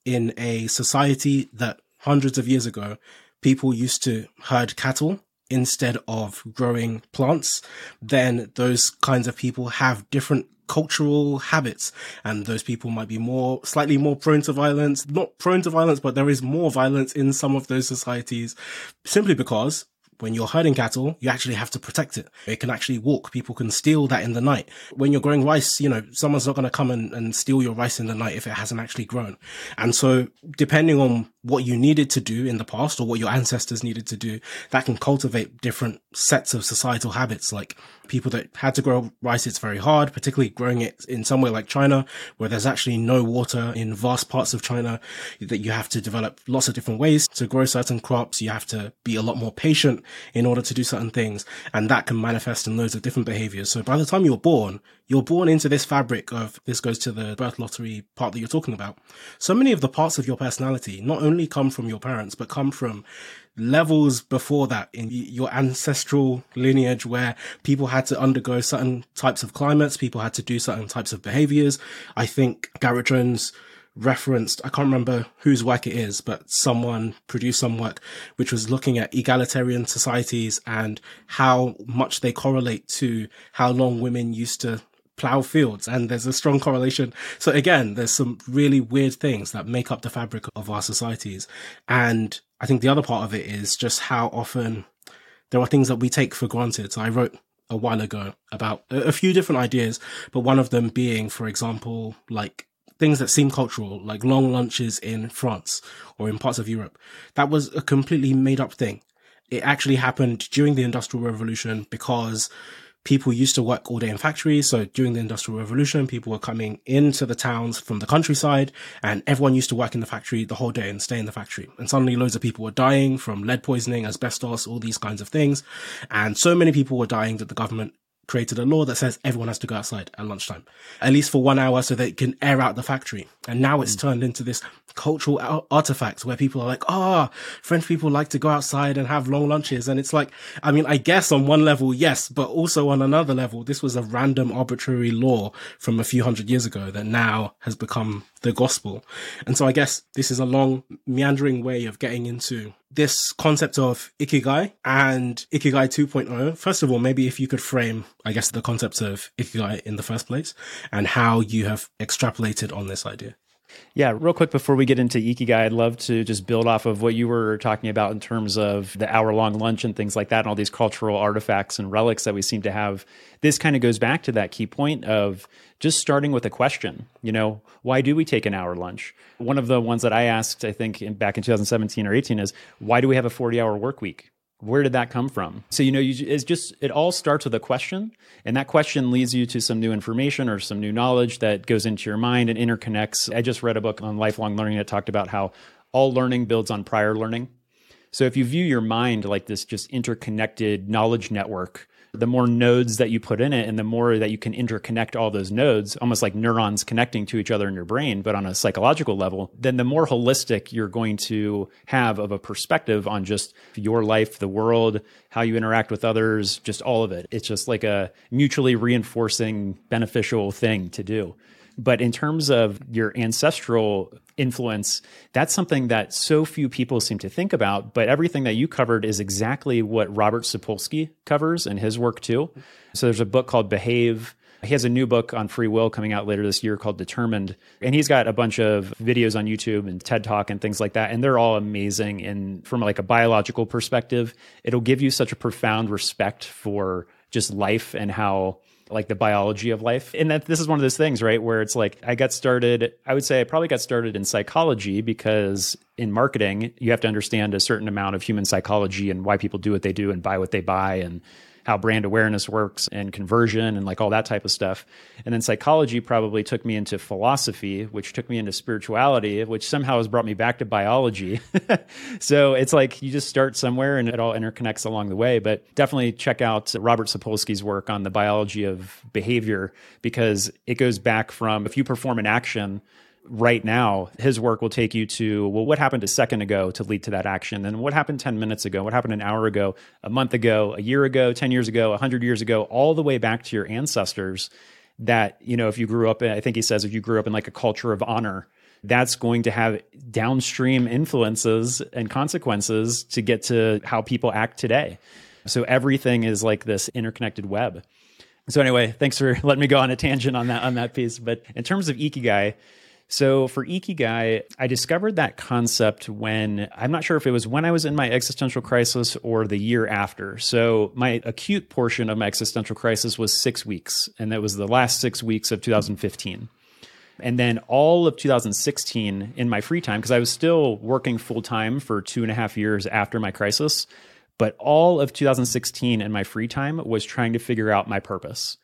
in a society that hundreds of years ago, people used to herd cattle instead of growing plants, then those kinds of people have different cultural habits. And those people might be more, slightly more prone to violence, not prone to violence, but there is more violence in some of those societies simply because When you're herding cattle, you actually have to protect it. It can actually walk. People can steal that in the night. When you're growing rice, you know, someone's not going to come and, and steal your rice in the night if it hasn't actually grown. And so depending on what you needed to do in the past or what your ancestors needed to do, that can cultivate different sets of societal habits. Like people that had to grow rice, it's very hard, particularly growing it in somewhere like China, where there's actually no water in vast parts of China, that you have to develop lots of different ways to grow certain crops. You have to be a lot more patient in order to do certain things. And that can manifest in loads of different behaviors. So by the time you're born, you're born into this fabric of, this goes to the birth lottery part that you're talking about. So many of the parts of your personality not only come from your parents, but come from levels before that in your ancestral lineage, where people had to undergo certain types of climates, people had to do certain types of behaviors. I think Garrett Jones referenced, I can't remember whose work it is, but someone produced some work which was looking at egalitarian societies and how much they correlate to how long women used to plow fields. And there's a strong correlation. So again, there's some really weird things that make up the fabric of our societies. And I think the other part of it is just how often there are things that we take for granted. So I wrote a while ago about a few different ideas, but one of them being, for example, like things that seem cultural, like long lunches in France or in parts of Europe. That was a completely made up thing. It actually happened during the Industrial Revolution because people used to work all day in factories. So during the Industrial Revolution, people were coming into the towns from the countryside, and everyone used to work in the factory the whole day and stay in the factory. And suddenly loads of people were dying from lead poisoning, asbestos, all these kinds of things. And so many people were dying that the government created a law that says everyone has to go outside at lunchtime, at least for one hour so they can air out the factory. And now it's mm. turned into this cultural artifact where people are like, ah, oh, French people like to go outside and have long lunches. And it's like, I mean, I guess on one level, yes, but also on another level, this was a random arbitrary law from a few hundred years ago that now has become the gospel. And so I guess this is a long meandering way of getting into this concept of Ikigai and Ikigai two point oh. First of all, maybe if you could frame, I guess, the concept of Ikigai in the first place and how you have extrapolated on this idea. Yeah, real quick before we get into Ikigai, I'd love to just build off of what you were talking about in terms of the hour-long lunch and things like that, and all these cultural artifacts and relics that we seem to have. This kind of goes back to that key point of just starting with a question. You know, why do we take an hour lunch? One of the ones that I asked, I think, in, back in two thousand seventeen or eighteen is, why do we have a forty-hour work week? Where did that come from? So, you know, you, it's just, it all starts with a question, and that question leads you to some new information or some new knowledge that goes into your mind and interconnects. I just read a book on lifelong learning that talked about how all learning builds on prior learning. So if you view your mind like this just interconnected knowledge network, the more nodes that you put in it and the more that you can interconnect all those nodes, almost like neurons connecting to each other in your brain, but on a psychological level, then the more holistic you're going to have of a perspective on just your life, the world, how you interact with others, just all of it. It's just like a mutually reinforcing, beneficial thing to do. But in terms of your ancestral influence, that's something that so few people seem to think about, but everything that you covered is exactly what Robert Sapolsky covers in his work too. So there's a book called Behave. He has a new book on free will coming out later this year called Determined. And he's got a bunch of videos on YouTube and TED Talk and things like that. And they're all amazing. And from like a biological perspective, it'll give you such a profound respect for just life and how like the biology of life. And that this is one of those things, right? Where it's like, I got started, I would say I probably got started in psychology because in marketing, you have to understand a certain amount of human psychology and why people do what they do and buy what they buy and how brand awareness works and conversion and like all that type of stuff. And then psychology probably took me into philosophy, which took me into spirituality, which somehow has brought me back to biology. So it's like you just start somewhere and it all interconnects along the way. But definitely check out Robert Sapolsky's work on the biology of behavior, because it goes back from if you perform an action right now, his work will take you to, well, what happened a second ago to lead to that action? And what happened ten minutes ago? What happened an hour ago, a month ago, a year ago, ten years ago, one hundred years ago, all the way back to your ancestors that, you know, if you grew up in, I think he says, if you grew up in like a culture of honor, that's going to have downstream influences and consequences to get to how people act today. So everything is like this interconnected web. So anyway, thanks for letting me go on a tangent on that, on that piece. But in terms of Ikigai, So for Ikigai, I discovered that concept when, I'm not sure if it was when I was in my existential crisis or the year after. So my acute portion of my existential crisis was six weeks, and that was the last six weeks of two thousand fifteen. And then all of two thousand sixteen in my free time, because I was still working full time for two and a half years after my crisis, but all of two thousand sixteen in my free time was trying to figure out my purpose.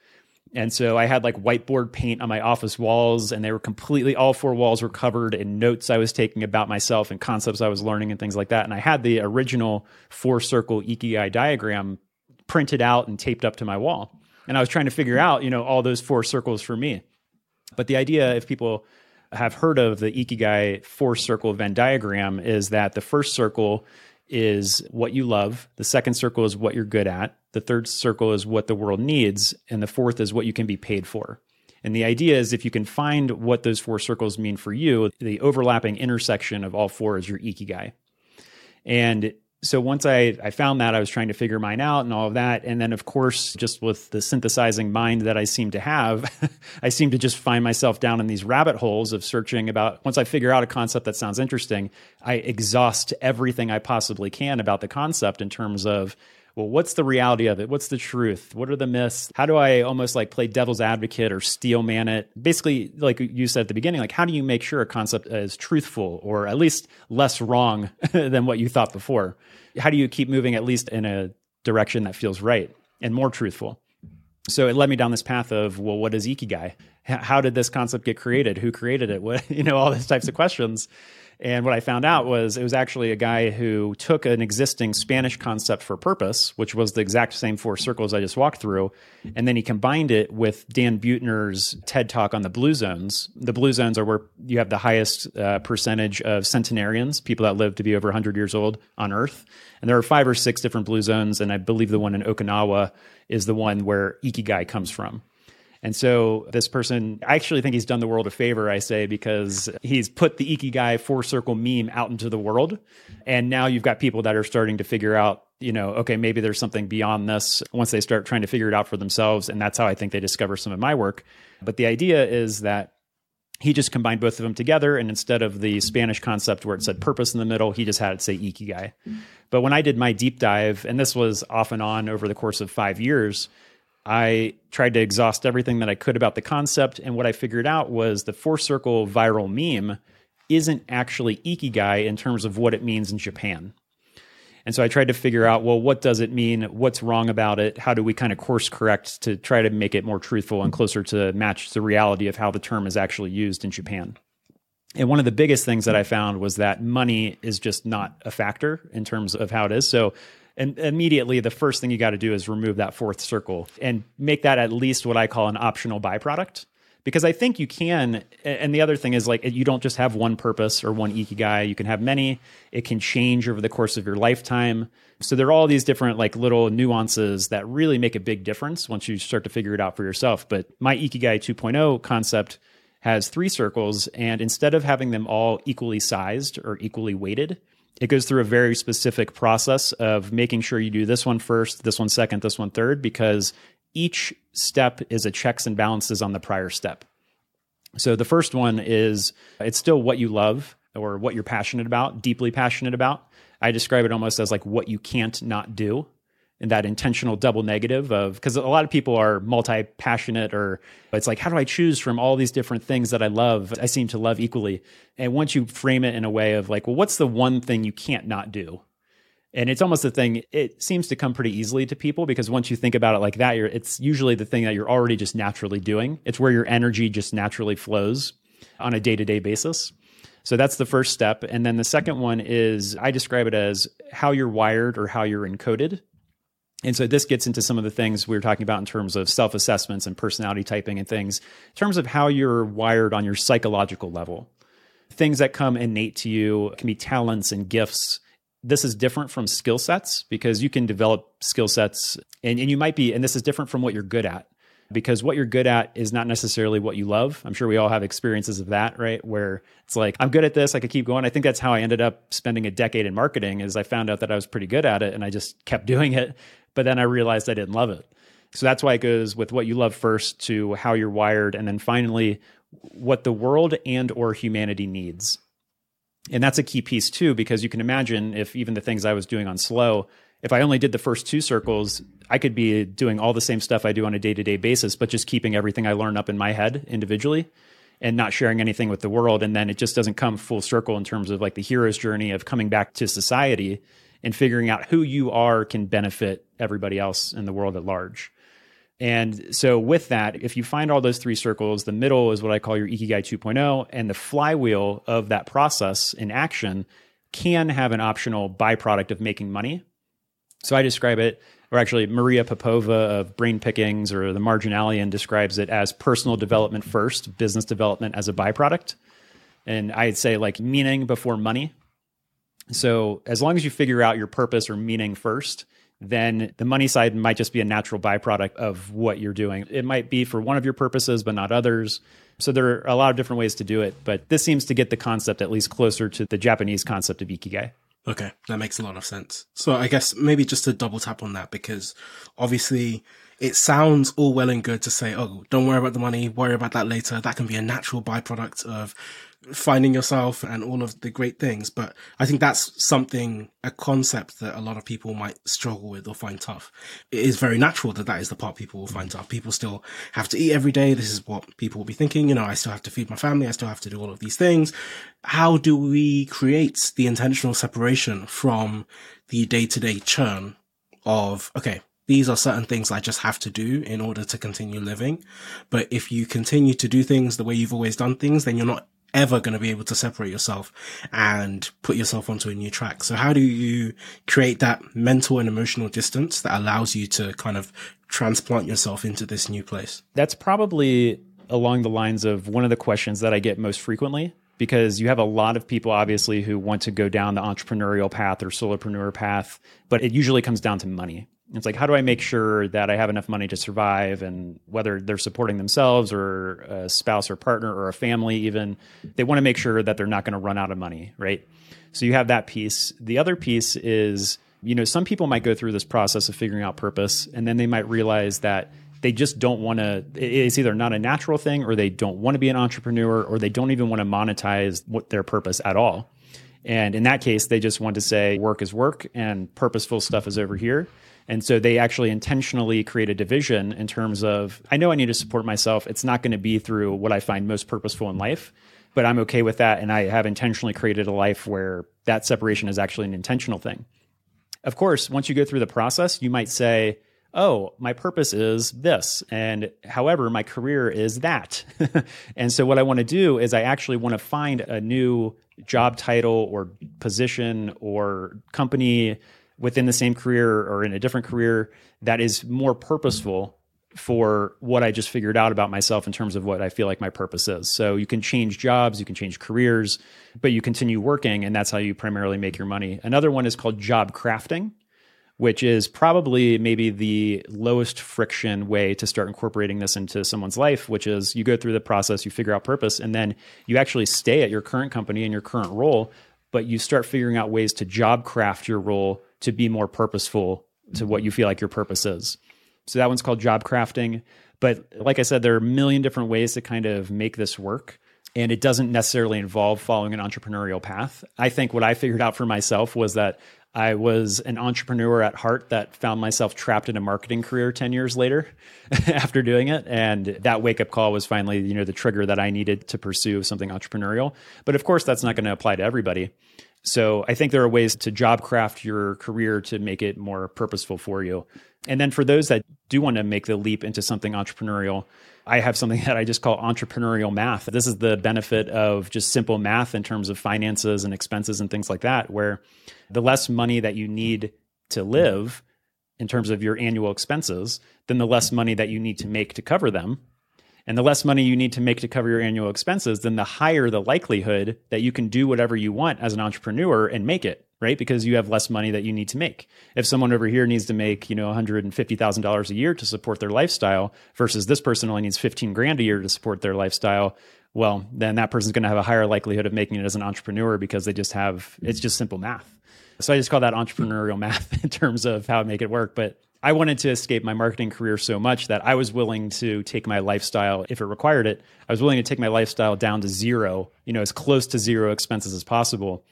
And so I had like whiteboard paint on my office walls, and they were completely, all four walls were covered in notes I was taking about myself and concepts I was learning and things like that. And I had the original four circle Ikigai diagram printed out and taped up to my wall. And I was trying to figure out, you know, all those four circles for me. But the idea, if people have heard of the Ikigai four circle Venn diagram, is that the first circle is what you love. The second circle is what you're good at. The third circle is what the world needs. And the fourth is what you can be paid for. And the idea is if you can find what those four circles mean for you, the overlapping intersection of all four is your Ikigai. And so once I, I found that, I was trying to figure mine out and all of that. And then, of course, just with the synthesizing mind that I seem to have, I seem to just find myself down in these rabbit holes of searching about, once I figure out a concept that sounds interesting, I exhaust everything I possibly can about the concept in terms of, well, what's the reality of it? What's the truth? What are the myths? How do I almost like play devil's advocate or steel man it? Basically, like you said at the beginning, like how do you make sure a concept is truthful or at least less wrong than what you thought before? How do you keep moving at least in a direction that feels right and more truthful? So it led me down this path of, well, what is Ikigai? How did this concept get created? Who created it? What, you know, all these types of questions. And what I found out was it was actually a guy who took an existing Spanish concept for purpose, which was the exact same four circles I just walked through. And then he combined it with Dan Buettner's TED Talk on the Blue Zones. The Blue Zones are where you have the highest uh, percentage of centenarians, people that live to be over one hundred years old on Earth. And there are five or six different Blue Zones. And I believe the one in Okinawa is the one where Ikigai comes from. And so this person, I actually think he's done the world a favor, I say, because he's put the Ikigai four circle meme out into the world. And now you've got people that are starting to figure out, you know, okay, maybe there's something beyond this once they start trying to figure it out for themselves. And that's how I think they discover some of my work. But the idea is that he just combined both of them together. And instead of the Spanish concept where it said purpose in the middle, he just had it say Ikigai. But when I did my deep dive, and this was off and on over the course of five years, I tried to exhaust everything that I could about the concept. And what I figured out was the four circle viral meme isn't actually Ikigai in terms of what it means in Japan. And so I tried to figure out, well, what does it mean? What's wrong about it? How do we kind of course correct to try to make it more truthful and closer to match the reality of how the term is actually used in Japan? And one of the biggest things that I found was that money is just not a factor in terms of how it is. So And immediately, the first thing you got to do is remove that fourth circle and make that at least what I call an optional byproduct. Because I think you can, and the other thing is like, you don't just have one purpose or one Ikigai, you can have many. It can change over the course of your lifetime. So there are all these different like little nuances that really make a big difference once you start to figure it out for yourself. But my Ikigai two point oh concept has three circles, and instead of having them all equally sized or equally weighted, it goes through a very specific process of making sure you do this one first, this one second, this one third, because each step is a checks and balances on the prior step. So the first one is, it's still what you love or what you're passionate about, deeply passionate about. I describe it almost as like what you can't not do, and that intentional double negative of, because a lot of people are multi-passionate, or it's like, how do I choose from all these different things that I love? I seem to love equally. And once you frame it in a way of like, well, what's the one thing you can't not do? And it's almost the thing, it seems to come pretty easily to people, because once you think about it like that, you're, it's usually the thing that you're already just naturally doing. It's where your energy just naturally flows on a day-to-day basis. So that's the first step. And then the second one is, I describe it as how you're wired or how you're encoded. And so this gets into some of the things we were talking about in terms of self-assessments and personality typing and things, in terms of how you're wired on your psychological level. Things that come innate to you can be talents and gifts. This is different from skill sets, because you can develop skill sets and, and you might be, and this is different from what you're good at, because what you're good at is not necessarily what you love. I'm sure we all have experiences of that, right? Where it's like, I'm good at this, I could keep going. I think that's how I ended up spending a decade in marketing, is I found out that I was pretty good at it and I just kept doing it. But then I realized I didn't love it. So that's why it goes with what you love first to how you're wired. And then finally, what the world and or humanity needs. And that's a key piece too, because you can imagine if even the things I was doing on Sloww, if I only did the first two circles, I could be doing all the same stuff I do on a day-to-day basis, but just keeping everything I learn up in my head individually and not sharing anything with the world. And then it just doesn't come full circle in terms of like the hero's journey of coming back to society and figuring out who you are can benefit everybody else in the world at large. And so with that, if you find all those three circles, the middle is what I call your Ikigai two point oh, and the flywheel of that process in action can have an optional byproduct of making money. So I describe it, or actually Maria Popova of Brain Pickings or The Marginalian describes it as personal development first, business development as a byproduct. And I'd say like meaning before money. So as long as you figure out your purpose or meaning first, then the money side might just be a natural byproduct of what you're doing. It might be for one of your purposes, but not others. So there are a lot of different ways to do it, but this seems to get the concept at least closer to the Japanese concept of Ikigai. Okay, that makes a lot of sense. So I guess maybe just to double tap on that, because obviously it sounds all well and good to say, oh, don't worry about the money, worry about that later. That can be a natural byproduct of finding yourself and all of the great things. But I think that's something, a concept that a lot of people might struggle with or find tough. It is very natural that that is the part people will find tough. People still have to eat every day. This is what people will be thinking. You know, I still have to feed my family. I still have to do all of these things. How do we create the intentional separation from the day-to-day churn of, okay, these are certain things I just have to do in order to continue living. But if you continue to do things the way you've always done things, then you're not ever going to be able to separate yourself and put yourself onto a new track. So how do you create that mental and emotional distance that allows you to kind of transplant yourself into this new place? That's probably along the lines of one of the questions that I get most frequently, because you have a lot of people, obviously, who want to go down the entrepreneurial path or solopreneur path, but it usually comes down to money. It's like, how do I make sure that I have enough money to survive? And whether they're supporting themselves or a spouse or partner or a family even, they want to make sure that they're not going to run out of money, right? So you have that piece. The other piece is, you know, some people might go through this process of figuring out purpose, and then they might realize that they just don't want to, it's either not a natural thing or they don't want to be an entrepreneur or they don't even want to monetize what their purpose at all. And in that case, they just want to say work is work and purposeful stuff is over here. And so they actually intentionally create a division in terms of, I know I need to support myself. It's not going to be through what I find most purposeful in life, but I'm okay with that. And I have intentionally created a life where that separation is actually an intentional thing. Of course, once you go through the process, you might say, oh, my purpose is this. And however, my career is that. And so what I want to do is I actually want to find a new job title or position or company within the same career or in a different career that is more purposeful for what I just figured out about myself in terms of what I feel like my purpose is. So you can change jobs, you can change careers, but you continue working, and that's how you primarily make your money. Another one is called job crafting, which is probably maybe the lowest friction way to start incorporating this into someone's life, which is you go through the process, you figure out purpose, and then you actually stay at your current company and your current role, but you start figuring out ways to job craft your role to be more purposeful to what you feel like your purpose is. So that one's called job crafting. But like I said, there are a million different ways to kind of make this work. And it doesn't necessarily involve following an entrepreneurial path. I think what I figured out for myself was that I was an entrepreneur at heart that found myself trapped in a marketing career ten years later after doing it. And that wake-up call was finally, you know, the trigger that I needed to pursue something entrepreneurial. But of course, that's not going to apply to everybody. So I think there are ways to job craft your career to make it more purposeful for you. And then for those that do want to make the leap into something entrepreneurial, I have something that I just call entrepreneurial math. This is the benefit of just simple math in terms of finances and expenses and things like that, where the less money that you need to live in terms of your annual expenses, then the less money that you need to make to cover them. And the less money you need to make to cover your annual expenses, then the higher the likelihood that you can do whatever you want as an entrepreneur and make it, right? Because you have less money that you need to make. If someone over here needs to make, you know, one hundred fifty thousand dollars a year to support their lifestyle versus this person only needs fifteen grand a year to support their lifestyle, well, then that person's going to have a higher likelihood of making it as an entrepreneur because they just have, it's just simple math. So I just call that entrepreneurial math in terms of how to make it work. But I wanted to escape my marketing career so much that I was willing to take my lifestyle, if it required it, I was willing to take my lifestyle down to zero, you know, as close to zero expenses as possible,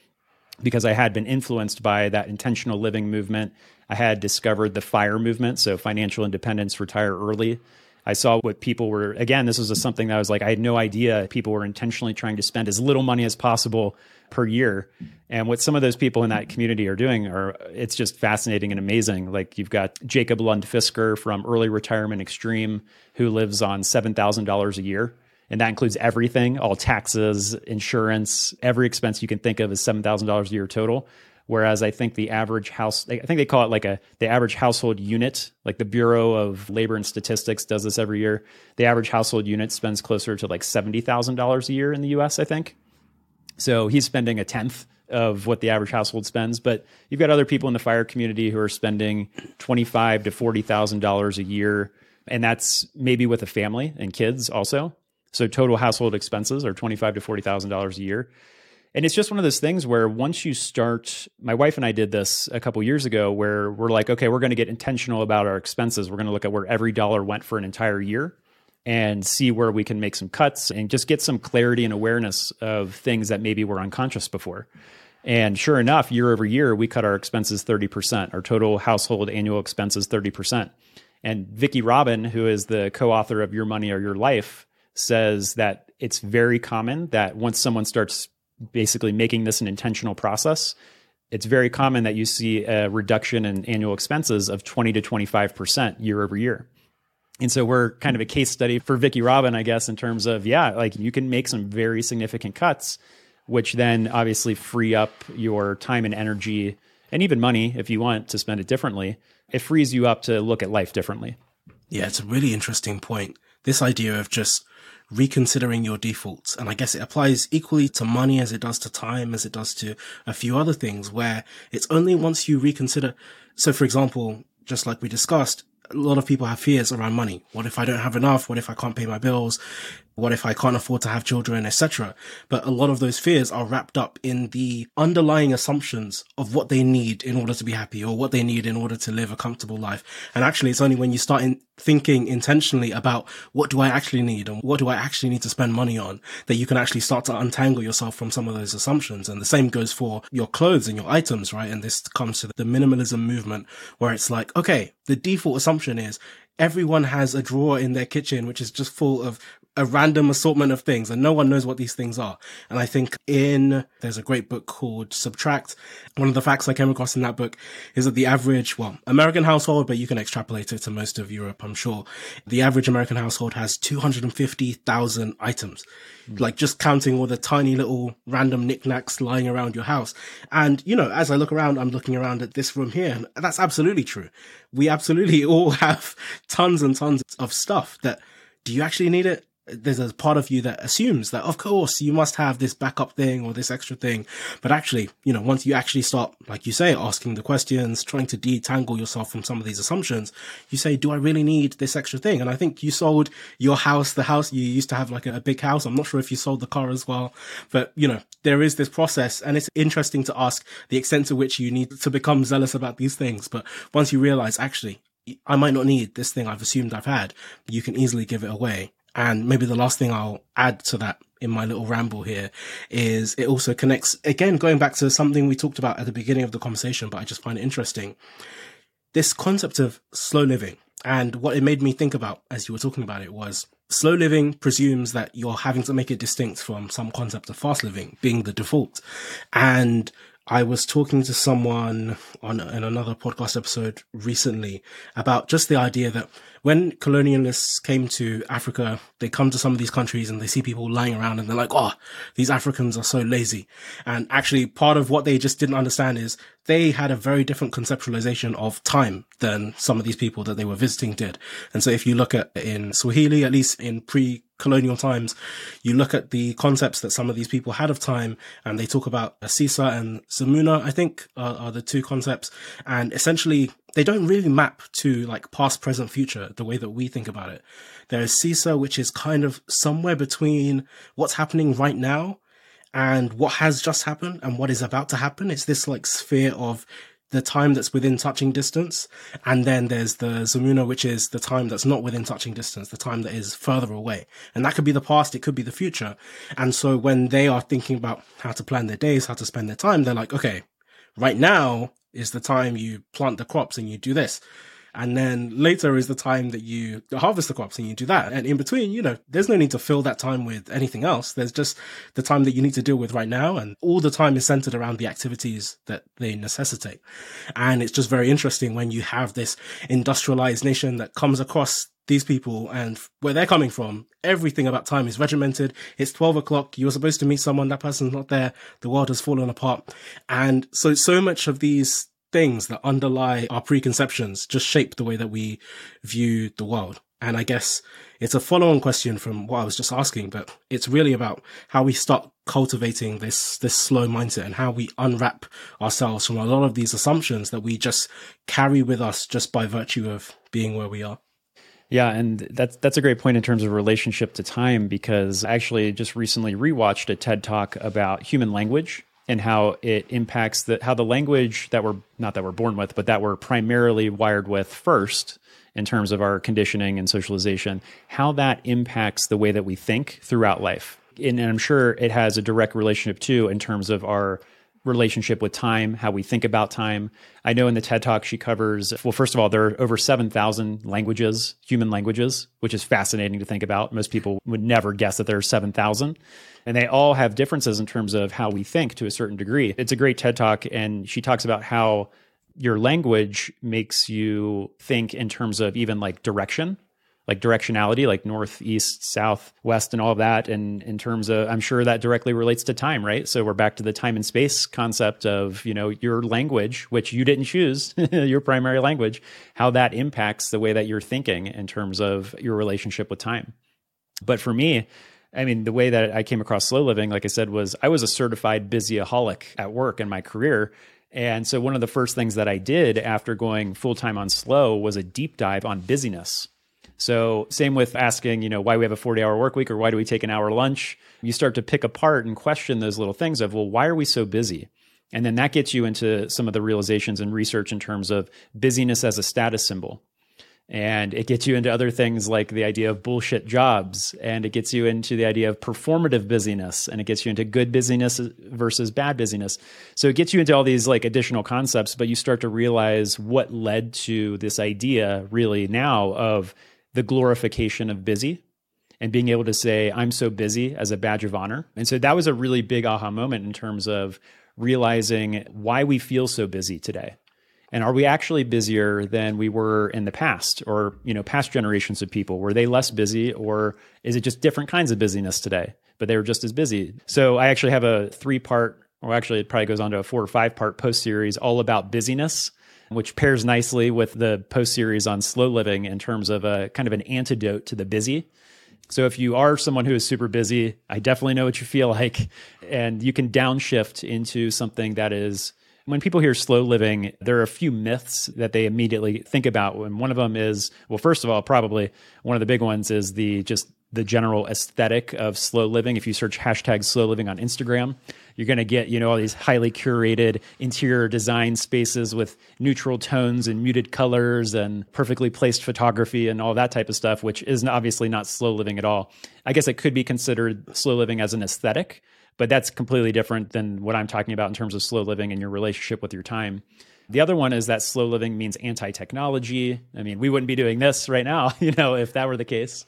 because I had been influenced by that intentional living movement. I had discovered the FIRE movement, so financial independence, retire early. I saw what people were, again, this was a, something that I was like, I had no idea people were intentionally trying to spend as little money as possible per year. And what some of those people in that community are doing are, it's just fascinating and amazing. Like you've got Jacob Lund Fisker from Early Retirement Extreme, who lives on seven thousand dollars a year. And that includes everything, all taxes, insurance, every expense you can think of is seven thousand dollars a year total. Whereas I think the average house, I think they call it like a, the average household unit, like the Bureau of Labor and Statistics does this every year. The average household unit spends closer to like seventy thousand dollars a year in the U S, I think. So he's spending a tenth of what the average household spends, but you've got other people in the FIRE community who are spending twenty-five thousand to forty thousand dollars a year. And that's maybe with a family and kids also. So total household expenses are twenty-five thousand to forty thousand dollars a year. And it's just one of those things where once you start, my wife and I did this a couple years ago where we're like, okay, we're going to get intentional about our expenses. We're going to look at where every dollar went for an entire year and see where we can make some cuts and just get some clarity and awareness of things that maybe were unconscious before. And sure enough, year over year, we cut our expenses thirty percent, our total household annual expenses thirty percent. And Vicki Robin, who is the co-author of Your Money or Your Life, says that it's very common that once someone starts basically making this an intentional process, it's very common that you see a reduction in annual expenses of twenty to twenty-five percent year over year. And so we're kind of a case study for Vicki Robin, I guess, in terms of, yeah, like you can make some very significant cuts, which then obviously free up your time and energy and even money if you want to spend it differently. It frees you up to look at life differently. Yeah, it's a really interesting point. This idea of just reconsidering your defaults. And I guess it applies equally to money as it does to time, as it does to a few other things, where it's only once you reconsider. So for example, just like we discussed, a lot of people have fears around money. What if I don't have enough? What if I can't pay my bills? What if I can't afford to have children, et cetera? But a lot of those fears are wrapped up in the underlying assumptions of what they need in order to be happy or what they need in order to live a comfortable life. And actually, it's only when you start in thinking intentionally about what do I actually need and what do I actually need to spend money on that you can actually start to untangle yourself from some of those assumptions. And the same goes for your clothes and your items, right? And this comes to the minimalism movement where it's like, okay, the default assumption is everyone has a drawer in their kitchen, which is just full of a random assortment of things and no one knows what these things are. And I think in, there's a great book called Subtract. One of the facts I came across in that book is that the average, well, American household, but you can extrapolate it to most of Europe, I'm sure. The average American household has two hundred fifty thousand items, mm. like just counting all the tiny little random knickknacks lying around your house. And, you know, as I look around, I'm looking around at this room here, and that's absolutely true. We absolutely all have tons and tons of stuff that, do you actually need it? There's a part of you that assumes that, of course, you must have this backup thing or this extra thing. But actually, you know, once you actually start, like you say, asking the questions, trying to detangle yourself from some of these assumptions, you say, do I really need this extra thing? And I think you sold your house, the house you used to have, like a big house. I'm not sure if you sold the car as well, but you know, there is this process and it's interesting to ask the extent to which you need to become zealous about these things. But once you realize, actually, I might not need this thing I've assumed I've had, you can easily give it away. And maybe the last thing I'll add to that in my little ramble here is it also connects, again, going back to something we talked about at the beginning of the conversation, but I just find it interesting. This concept of slow living, and what it made me think about as you were talking about it was slow living presumes that you're having to make it distinct from some concept of fast living being the default. And I was talking to someone on in another podcast episode recently about just the idea that when colonialists came to Africa, they come to some of these countries and they see people lying around and they're like, oh, these Africans are so lazy. And actually part of what they just didn't understand is they had a very different conceptualization of time than some of these people that they were visiting did. And so if you look at in Swahili, at least in pre colonial times, you look at the concepts that some of these people had of time, and they talk about Sisa and Zamuna, I think, are, are the two concepts. And essentially, they don't really map to like past, present, future, the way that we think about it. There is Sisa, which is kind of somewhere between what's happening right now and what has just happened and what is about to happen. It's this like sphere of the time that's within touching distance. And then there's the Zamuna, which is the time that's not within touching distance, the time that is further away. And that could be the past, it could be the future. And so when they are thinking about how to plan their days, how to spend their time, they're like, okay, right now is the time you plant the crops and you do this. And then later is the time that you harvest the crops and you do that. And in between, you know, there's no need to fill that time with anything else. There's just the time that you need to deal with right now. And all the time is centered around the activities that they necessitate. And it's just very interesting when you have this industrialized nation that comes across these people and where they're coming from. Everything about time is regimented. It's twelve o'clock. You were supposed to meet someone. That person's not there. The world has fallen apart. And so, so much of these things that underlie our preconceptions just shape the way that we view the world. And I guess it's a follow-on question from what I was just asking, but it's really about how we start cultivating this this slow mindset and how we unwrap ourselves from a lot of these assumptions that we just carry with us just by virtue of being where we are. Yeah, and that's that's a great point in terms of relationship to time, because I actually just recently rewatched a TED Talk about human language and how it impacts the how the language that we're not that we're born with, but that we're primarily wired with first in terms of our conditioning and socialization, how that impacts the way that we think throughout life. And, and I'm sure it has a direct relationship too in terms of our relationship with time, how we think about time. I know in the TED Talk she covers, well, first of all, there are over seven thousand languages, human languages, which is fascinating to think about. Most people would never guess that there are seven thousand. And they all have differences in terms of how we think to a certain degree. It's a great TED Talk, and she talks about how your language makes you think in terms of even like direction, like directionality, like north, east, south, west, and all of that. And in terms of, I'm sure that directly relates to time, right? So we're back to the time and space concept of, you know, your language, which you didn't choose, your primary language, how that impacts the way that you're thinking in terms of your relationship with time. But for me, I mean, the way that I came across slow living, like I said, was I was a certified busyaholic at work in my career. And so one of the first things that I did after going full-time on slow was a deep dive on busyness. So same with asking, you know, why we have a forty-hour work week or why do we take an hour lunch? You start to pick apart and question those little things of, well, why are we so busy? And then that gets you into some of the realizations and research in terms of busyness as a status symbol. And it gets you into other things like the idea of bullshit jobs, and it gets you into the idea of performative busyness, and it gets you into good busyness versus bad busyness. So it gets you into all these like additional concepts, but you start to realize what led to this idea really now of the glorification of busy and being able to say, I'm so busy as a badge of honor. And so that was a really big aha moment in terms of realizing why we feel so busy today. And are we actually busier than we were in the past, or, you know, past generations of people? Were they less busy, or is it just different kinds of busyness today, but they were just as busy? So I actually have a three part, or actually it probably goes on to a four or five part post series all about busyness, which pairs nicely with the post series on slow living in terms of a kind of an antidote to the busy. So if you are someone who is super busy, I definitely know what you feel like, and you can downshift into something that is, when people hear slow living, there are a few myths that they immediately think about. And one of them is, well, first of all, probably one of the big ones is the just the general aesthetic of slow living. If you search hashtag slow living on Instagram, you're going to get, you know, all these highly curated interior design spaces with neutral tones and muted colors and perfectly placed photography and all that type of stuff, which is obviously not slow living at all. I guess it could be considered slow living as an aesthetic, but that's completely different than what I'm talking about in terms of slow living and your relationship with your time. The other one is that slow living means anti-technology. I mean, we wouldn't be doing this right now, you know, if that were the case.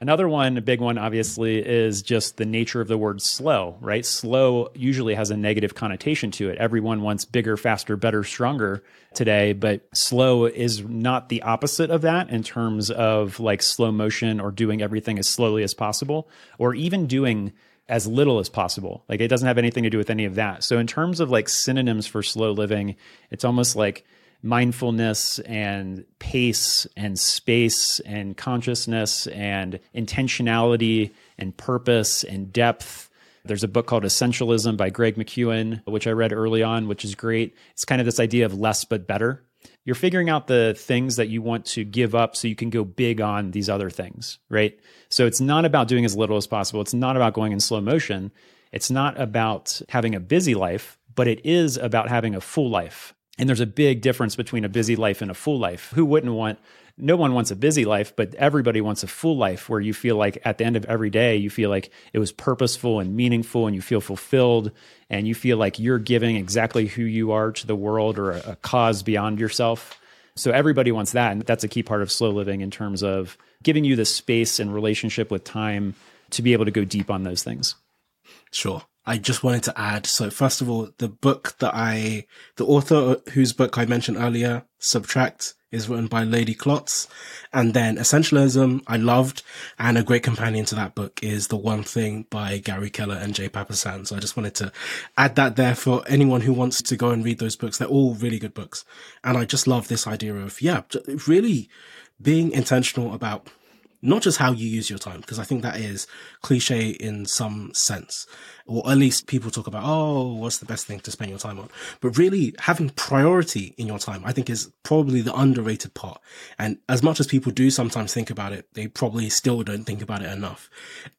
Another one, a big one, obviously, is just the nature of the word slow, right? Slow usually has a negative connotation to it. Everyone wants bigger, faster, better, stronger today, but slow is not the opposite of that in terms of like slow motion or doing everything as slowly as possible, or even doing as little as possible. Like it doesn't have anything to do with any of that. So in terms of like synonyms for slow living, it's almost like mindfulness and pace and space and consciousness and intentionality and purpose and depth. There's a book called Essentialism by Greg McKeown, which I read early on, which is great. It's kind of this idea of less but better. You're figuring out the things that you want to give up so you can go big on these other things, right? So it's not about doing as little as possible. It's not about going in slow motion. It's not about having a busy life, but it is about having a full life. And there's a big difference between a busy life and a full life. Who wouldn't want, no one wants a busy life, but everybody wants a full life where you feel like at the end of every day, you feel like it was purposeful and meaningful and you feel fulfilled and you feel like you're giving exactly who you are to the world or a, a cause beyond yourself. So everybody wants that. And that's a key part of slow living in terms of giving you the space and relationship with time to be able to go deep on those things. Sure. I just wanted to add, so first of all, the book that I, the author whose book I mentioned earlier, Subtract, is written by Lady Klotz. And then Essentialism, I loved, and a great companion to that book is The One Thing by Gary Keller and Jay Papasan. So I just wanted to add that there for anyone who wants to go and read those books. They're all really good books. And I just love this idea of, yeah, really being intentional about not just how you use your time, because I think that is cliche in some sense, or at least people talk about, oh, what's the best thing to spend your time on? But really having priority in your time, I think, is probably the underrated part. And as much as people do sometimes think about it, they probably still don't think about it enough.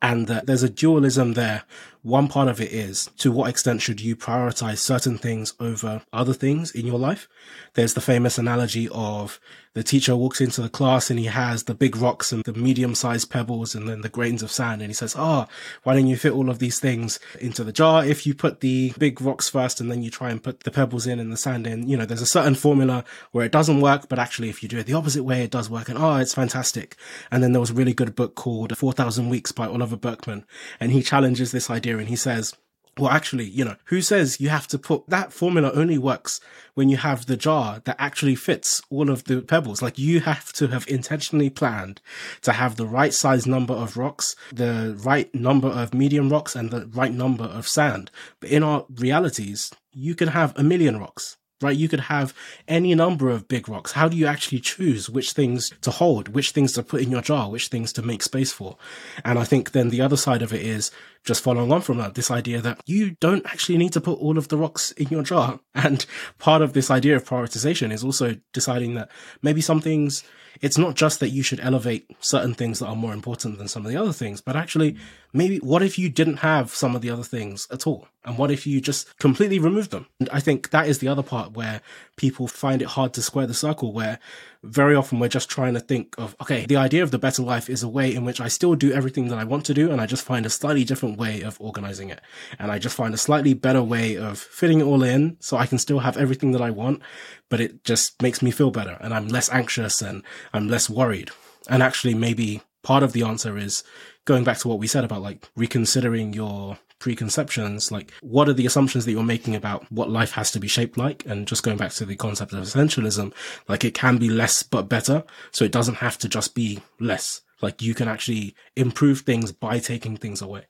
And that there's a dualism there. One part of it is, to what extent should you prioritize certain things over other things in your life? There's the famous analogy of the teacher walks into the class and he has the big rocks and the medium-sized pebbles and then the grains of sand. And he says, ah, oh, why don't you fit all of these things into the jar if you put the big rocks first and then you try and put the pebbles in and the sand in? You know, there's a certain formula where it doesn't work, but actually if you do it the opposite way, it does work. And oh, it's fantastic. And then there was a really good book called four thousand weeks by Oliver Berkman. And he challenges this idea. And he says, well, actually, you know, who says you have to put that formula only works when you have the jar that actually fits all of the pebbles? Like, you have to have intentionally planned to have the right size number of rocks, the right number of medium rocks, and the right number of sand. But in our realities, you can have a million rocks. Right? You could have any number of big rocks. How do you actually choose which things to hold, which things to put in your jar, which things to make space for? And I think then the other side of it is just following on from that, this idea that you don't actually need to put all of the rocks in your jar. And part of this idea of prioritization is also deciding that maybe some things, it's not just that you should elevate certain things that are more important than some of the other things, but actually maybe what if you didn't have some of the other things at all? And what if you just completely removed them? And I think that is the other part where people find it hard to square the circle, where very often we're just trying to think of, okay, the idea of the better life is a way in which I still do everything that I want to do, and I just find a slightly different way of organizing it. And I just find a slightly better way of fitting it all in so I can still have everything that I want, but it just makes me feel better and I'm less anxious and I'm less worried. And actually, maybe part of the answer is going back to what we said about, like, reconsidering your preconceptions, like what are the assumptions that you're making about what life has to be shaped like? And just going back to the concept of essentialism, like, it can be less but better. So it doesn't have to just be less. Like, you can actually improve things by taking things away.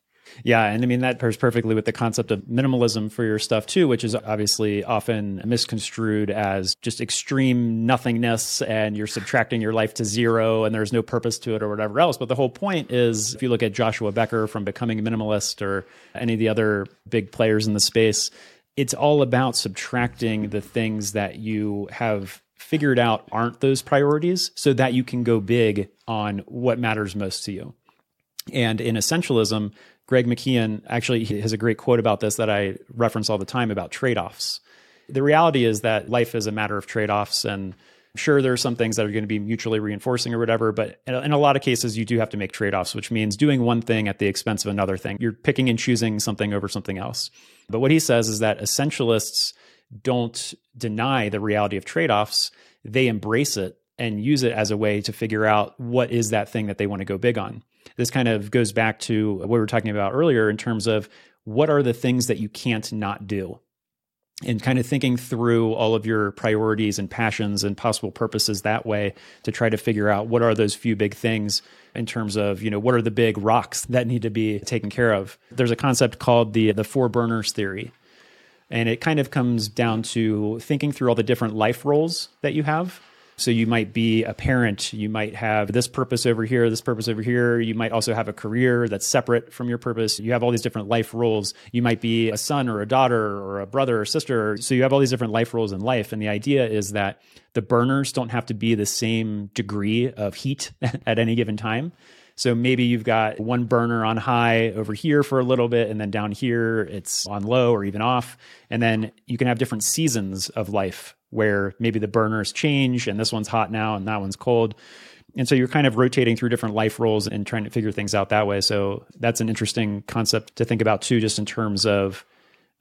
Yeah. And I mean, that pairs perfectly with the concept of minimalism for your stuff too, which is obviously often misconstrued as just extreme nothingness and you're subtracting your life to zero and there's no purpose to it or whatever else. But the whole point is, if you look at Joshua Becker from Becoming a Minimalist or any of the other big players in the space, it's all about subtracting the things that you have figured out aren't those priorities so that you can go big on what matters most to you. And in Essentialism, Greg McKeown actually has a great quote about this that I reference all the time about trade-offs. The reality is that life is a matter of trade-offs, and sure, there are some things that are going to be mutually reinforcing or whatever, but in a lot of cases, you do have to make trade-offs, which means doing one thing at the expense of another thing. You're picking and choosing something over something else. But what he says is that essentialists don't deny the reality of trade-offs. They embrace it and use it as a way to figure out what is that thing that they want to go big on. This kind of goes back to what we were talking about earlier in terms of what are the things that you can't not do, and kind of thinking through all of your priorities and passions and possible purposes that way to try to figure out what are those few big things in terms of, you know, what are the big rocks that need to be taken care of. There's a concept called the, the four burners theory, and it kind of comes down to thinking through all the different life roles that you have. So you might be a parent, you might have this purpose over here, this purpose over here. You might also have a career that's separate from your purpose. You have all these different life roles. You might be a son or a daughter or a brother or sister. So you have all these different life roles in life. And the idea is that the burners don't have to be the same degree of heat at any given time. So maybe you've got one burner on high over here for a little bit, and then down here it's on low or even off. And then you can have different seasons of life where maybe the burners change and this one's hot now and that one's cold. And so you're kind of rotating through different life roles and trying to figure things out that way. So that's an interesting concept to think about too, just in terms of,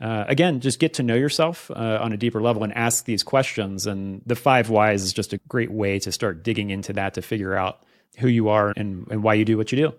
uh, again, just get to know yourself uh, on a deeper level and ask these questions. And the five whys is just a great way to start digging into that to figure out who you are and, and why you do what you do.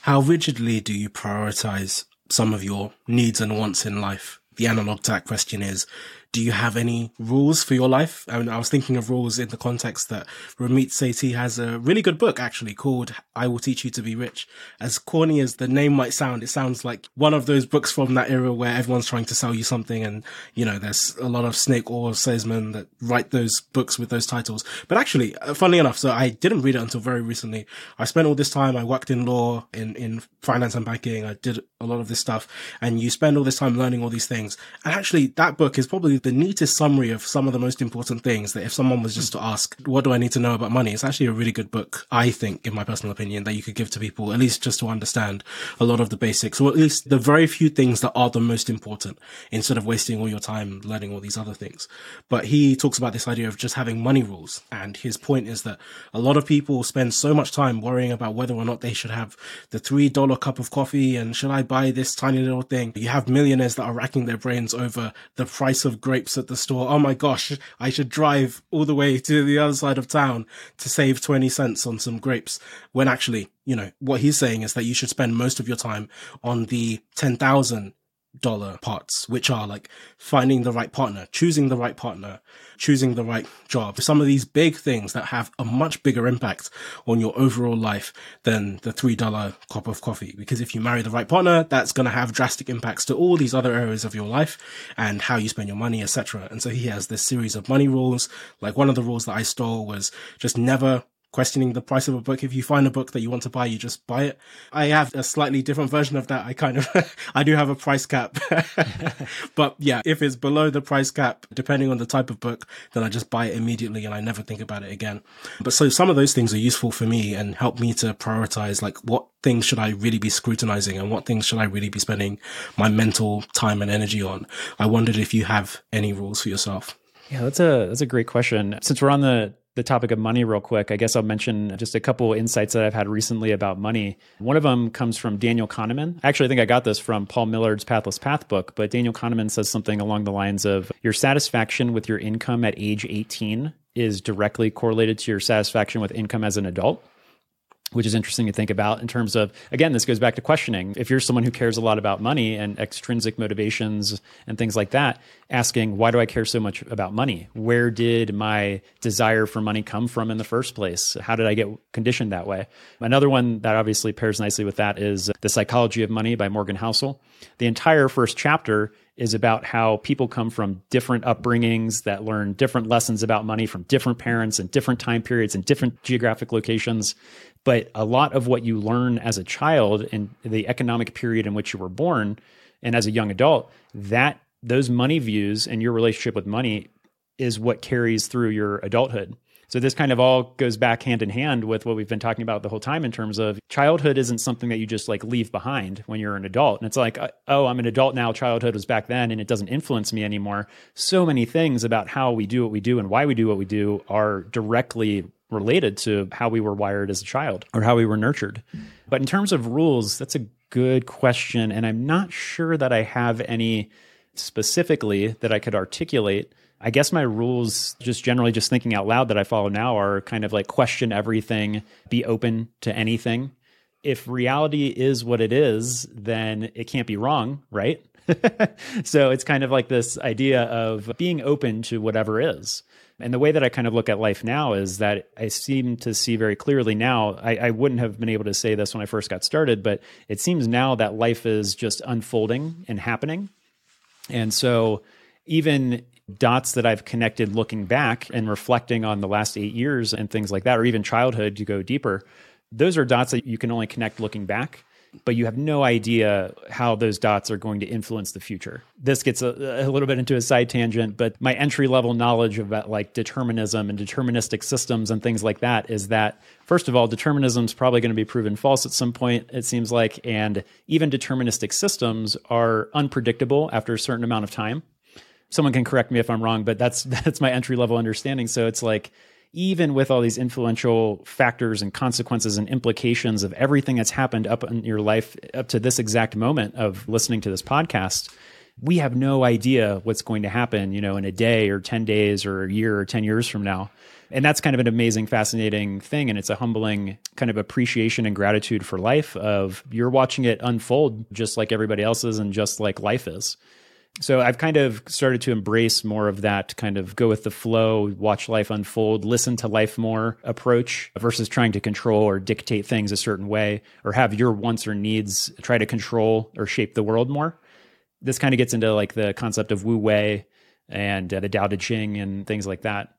How rigidly do you prioritize some of your needs and wants in life? The analog to that question is, do you have any rules for your life? I mean, I was thinking of rules in the context that Ramit Sethi has a really good book actually called I Will Teach You to Be Rich. As corny as the name might sound, it sounds like one of those books from that era where everyone's trying to sell you something. And, you know, there's a lot of snake oil salesmen that write those books with those titles. But actually, funnily enough, so I didn't read it until very recently. I spent all this time, I worked in law, in, in finance and banking. I did a lot of this stuff. And you spend all this time learning all these things. And actually, that book is probably the neatest summary of some of the most important things that if someone was just to ask, what do I need to know about money? It's actually a really good book, I think, in my personal opinion, that you could give to people, at least just to understand a lot of the basics, or at least the very few things that are the most important, instead of wasting all your time learning all these other things. But he talks about this idea of just having money rules. And his point is that a lot of people spend so much time worrying about whether or not they should have the three dollar cup of coffee and should I buy this tiny little thing? You have millionaires that are racking their brains over the price of grapes at the store. Oh my gosh, I should drive all the way to the other side of town to save twenty cents on some grapes. When actually, you know, what he's saying is that you should spend most of your time on the ten thousand dollars parts, which are like finding the right partner, choosing the right partner, choosing the right job. Some of these big things that have a much bigger impact on your overall life than the three dollar cup of coffee. Because if you marry the right partner, that's going to have drastic impacts to all these other areas of your life and how you spend your money, et cetera. And so he has this series of money rules. Like one of the rules that I stole was just never questioning the price of a book. If you find a book that you want to buy, you just buy it. I have a slightly different version of that. I kind of, I do have a price cap. But yeah, if it's below the price cap, depending on the type of book, then I just buy it immediately and I never think about it again. But so some of those things are useful for me and help me to prioritize, like, what things should I really be scrutinizing and what things should I really be spending my mental time and energy on? I wondered if you have any rules for yourself. Yeah, that's a, that's a great question. Since we're on the the topic of money real quick, I guess I'll mention just a couple insights that I've had recently about money. One of them comes from Daniel Kahneman. Actually, I think I got this from Paul Millard's Pathless Path book, but Daniel Kahneman says something along the lines of your satisfaction with your income at age eighteen is directly correlated to your satisfaction with income as an adult, which is interesting to think about in terms of, again, this goes back to questioning. If you're someone who cares a lot about money and extrinsic motivations and things like that, asking, why do I care so much about money? Where did my desire for money come from in the first place? How did I get conditioned that way? Another one that obviously pairs nicely with that is The Psychology of Money by Morgan Housel. The entire first chapter is about how people come from different upbringings that learn different lessons about money from different parents and different time periods and different geographic locations. But a lot of what you learn as a child in the economic period in which you were born and as a young adult, that those money views and your relationship with money is what carries through your adulthood. So this kind of all goes back hand in hand with what we've been talking about the whole time in terms of childhood isn't something that you just like leave behind when you're an adult. And it's like, oh, I'm an adult now. Childhood was back then and it doesn't influence me anymore. So many things about how we do what we do and why we do what we do are directly related to how we were wired as a child or how we were nurtured. But in terms of rules, that's a good question. And I'm not sure that I have any specifically that I could articulate. I guess my rules, just generally just thinking out loud that I follow now, are kind of like question everything, be open to anything. If reality is what it is, then it can't be wrong, right? So it's kind of like this idea of being open to whatever is. And the way that I kind of look at life now is that I seem to see very clearly now, I, I wouldn't have been able to say this when I first got started, but it seems now that life is just unfolding and happening. And so even dots that I've connected looking back and reflecting on the last eight years and things like that, or even childhood to go deeper, those are dots that you can only connect looking back. but you have no idea how those dots are going to influence the future. This gets a, a little bit into a side tangent, but my entry-level knowledge about like determinism and deterministic systems and things like that is that, first of all, determinism is probably going to be proven false at some point, it seems like, and even deterministic systems are unpredictable after a certain amount of time. Someone can correct me if I'm wrong, but that's that's my entry-level understanding. So it's like, even with all these influential factors and consequences and implications of everything that's happened up in your life up to this exact moment of listening to this podcast, we have no idea what's going to happen, you know, in a day or ten days or a year or ten years from now. And that's kind of an amazing, fascinating thing. And it's a humbling kind of appreciation and gratitude for life of you're watching it unfold just like everybody else's and just like life is. So I've kind of started to embrace more of that kind of go with the flow, watch life unfold, listen to life more approach versus trying to control or dictate things a certain way or have your wants or needs try to control or shape the world more. This kind of gets into like the concept of Wu Wei and uh, the Tao Te Ching and things like that.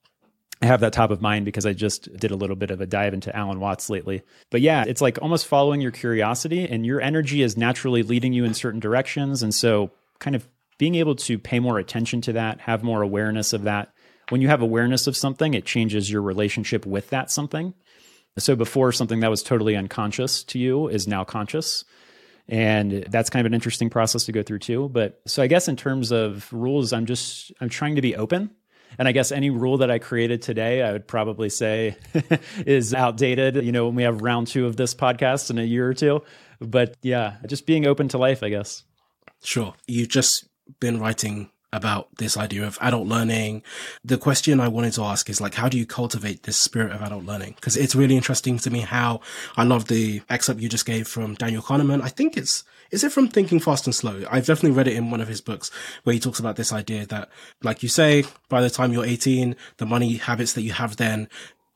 I have that top of mind because I just did a little bit of a dive into Alan Watts lately. But yeah, it's like almost following your curiosity and your energy is naturally leading you in certain directions. And so kind of being able to pay more attention to that, have more awareness of that. When you have awareness of something, it changes your relationship with that something. So before, something that was totally unconscious to you is now conscious. And that's kind of an interesting process to go through too. But so I guess in terms of rules, I'm just, I'm trying to be open. And I guess any rule that I created today, I would probably say is outdated, you know, when we have round two of this podcast in a year or two. But yeah, just being open to life, I guess. Sure. You just been writing about this idea of adult learning. The question I wanted to ask is like, how do you cultivate this spirit of adult learning? Because it's really interesting to me how I love the excerpt you just gave from Daniel Kahneman. I think it's, is it from Thinking Fast and Slow? I've definitely read it in one of his books where he talks about this idea that, like you say, by the time you're eighteen, the money habits that you have then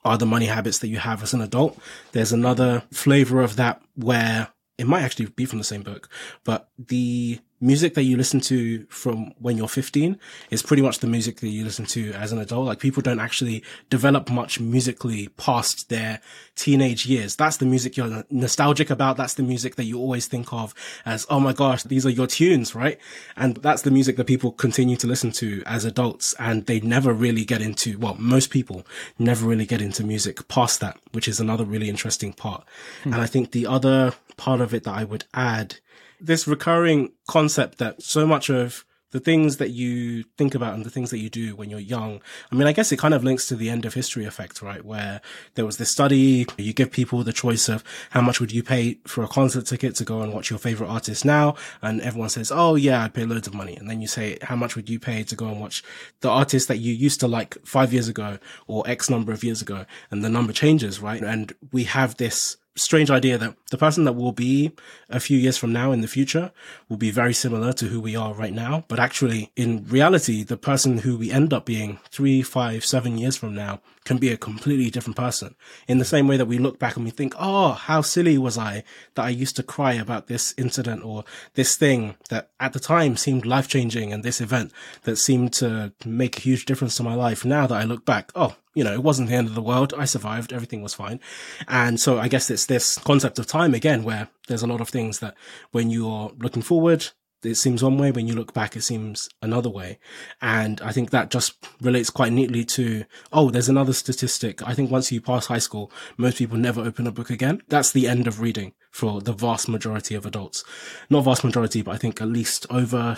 are the money habits that you have as an adult. There's another flavor of that where it might actually be from the same book, but the music that you listen to from when you're fifteen is pretty much the music that you listen to as an adult. Like, people don't actually develop much musically past their teenage years. That's the music you're nostalgic about. That's the music that you always think of as, oh my gosh, these are your tunes, right? And that's the music that people continue to listen to as adults. And they never really get into, well, most people never really get into music past that, which is another really interesting part. Mm-hmm. And I think the other part of it that I would add, this recurring concept that so much of the things that you think about and the things that you do when you're young, I mean, I guess it kind of links to the end of history effect, right? Where there was this study, you give people the choice of how much would you pay for a concert ticket to go and watch your favorite artist now? And everyone says, oh yeah, I'd pay loads of money. And then you say, how much would you pay to go and watch the artist that you used to like five years ago or X number of years ago? And the number changes, right? And we have this strange idea that the person that will be a few years from now in the future will be very similar to who we are right now. But actually, in reality, the person who we end up being three, five, seven years from now can be a completely different person. In the same way that we look back and we think, oh, how silly was I that I used to cry about this incident or this thing that at the time seemed life-changing and this event that seemed to make a huge difference to my life. Now that I look back, oh, you know, it wasn't the end of the world. I survived. Everything was fine. And so I guess it's this concept of time again, where there's a lot of things that when you're looking forward, it seems one way. When you look back, it seems another way. And I think that just relates quite neatly to, oh, there's another statistic. I think once you pass high school, most people never open a book again. That's the end of reading for the vast majority of adults. Not vast majority, but I think at least over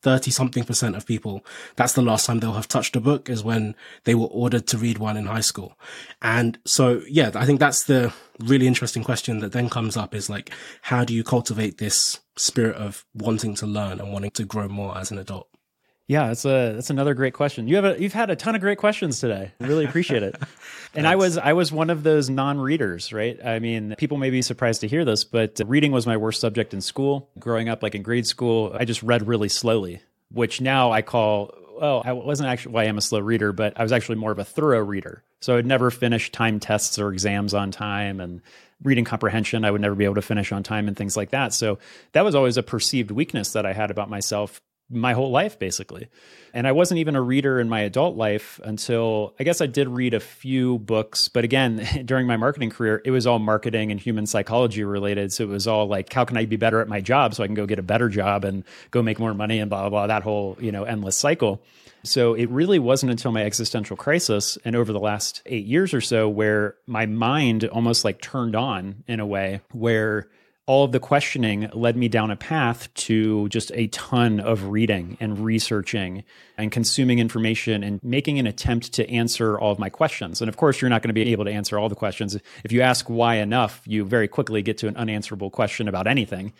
thirty something percent of people, that's the last time they'll have touched a book, is when they were ordered to read one in high school. And so, yeah, I think that's the really interesting question that then comes up, is like, how do you cultivate this spirit of wanting to learn and wanting to grow more as an adult? Yeah, that's a that's another great question. You have a, you've had a ton of great questions today. I really appreciate it. And I was I was one of those non-readers, right? I mean, people may be surprised to hear this, but reading was my worst subject in school. Growing up, like in grade school, I just read really slowly, which now I call, oh, I wasn't actually, well, I am a slow reader, but I was actually more of a thorough reader. So I would never finish time tests or exams on time, and reading comprehension, I would never be able to finish on time and things like that. So that was always a perceived weakness that I had about myself. my whole life, basically. And I wasn't even a reader in my adult life until, I guess I did read a few books, but again, during my marketing career, it was all marketing and human psychology related. So it was all like, how can I be better at my job so I can go get a better job and go make more money and blah, blah, blah, that whole, you know, endless cycle. So it really wasn't until my existential crisis and over the last eight years or so where my mind almost like turned on in a way where all of the questioning led me down a path to just a ton of reading and researching and consuming information and making an attempt to answer all of my questions. And of course, you're not going to be able to answer all the questions. If you ask why enough, you very quickly get to an unanswerable question about anything.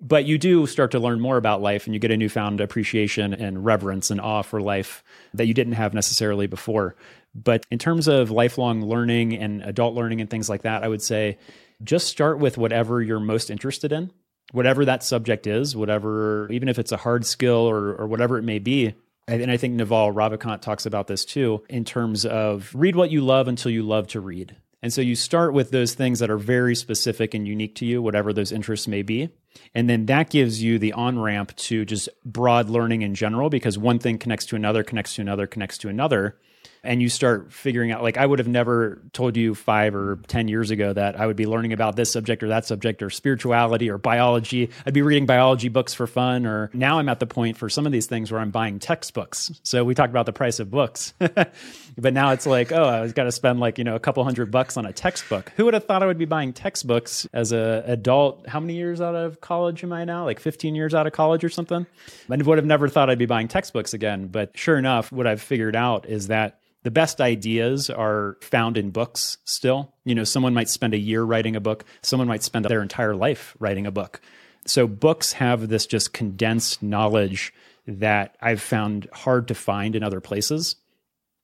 But you do start to learn more about life and you get a newfound appreciation and reverence and awe for life that you didn't have necessarily before. But in terms of lifelong learning and adult learning and things like that, I would say just start with whatever you're most interested in, whatever that subject is, whatever, even if it's a hard skill or, or whatever it may be. And I think Naval Ravikant talks about this too, in terms of read what you love until you love to read. And so you start with those things that are very specific and unique to you, whatever those interests may be. And then that gives you the on-ramp to just broad learning in general, because one thing connects to another, connects to another, connects to another. And you start figuring out, like, I would have never told you five or ten years ago that I would be learning about this subject or that subject or spirituality or biology. I'd be reading biology books for fun, or now I'm at the point for some of these things where I'm buying textbooks. So we talked about the price of books, but now it's like, oh, I've got to spend like, you know, a couple hundred bucks on a textbook. Who would have thought I would be buying textbooks as an adult? How many years out of college am I now? Like fifteen years out of college or something? I would have never thought I'd be buying textbooks again. But sure enough, what I've figured out is that the best ideas are found in books still. You know, someone might spend a year writing a book. Someone might spend their entire life writing a book. So books have this just condensed knowledge that I've found hard to find in other places.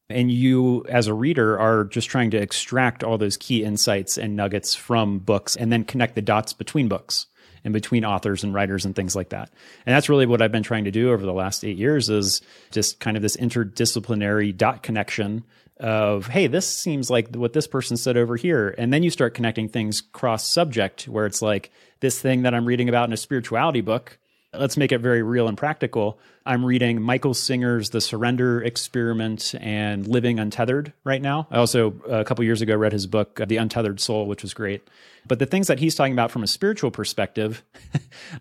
And you, as a reader, are just trying to extract all those key insights and nuggets from books and then connect the dots between books and between authors and writers and things like that. And that's really what I've been trying to do over the last eight years is just kind of this interdisciplinary dot connection of, hey, this seems like what this person said over here. And then you start connecting things cross-subject where it's like this thing that I'm reading about in a spirituality book, let's make it very real and practical. I'm reading Michael Singer's The Surrender Experiment and Living Untethered right now. I also, a couple years ago, read his book, The Untethered Soul, which was great. But the things that he's talking about from a spiritual perspective,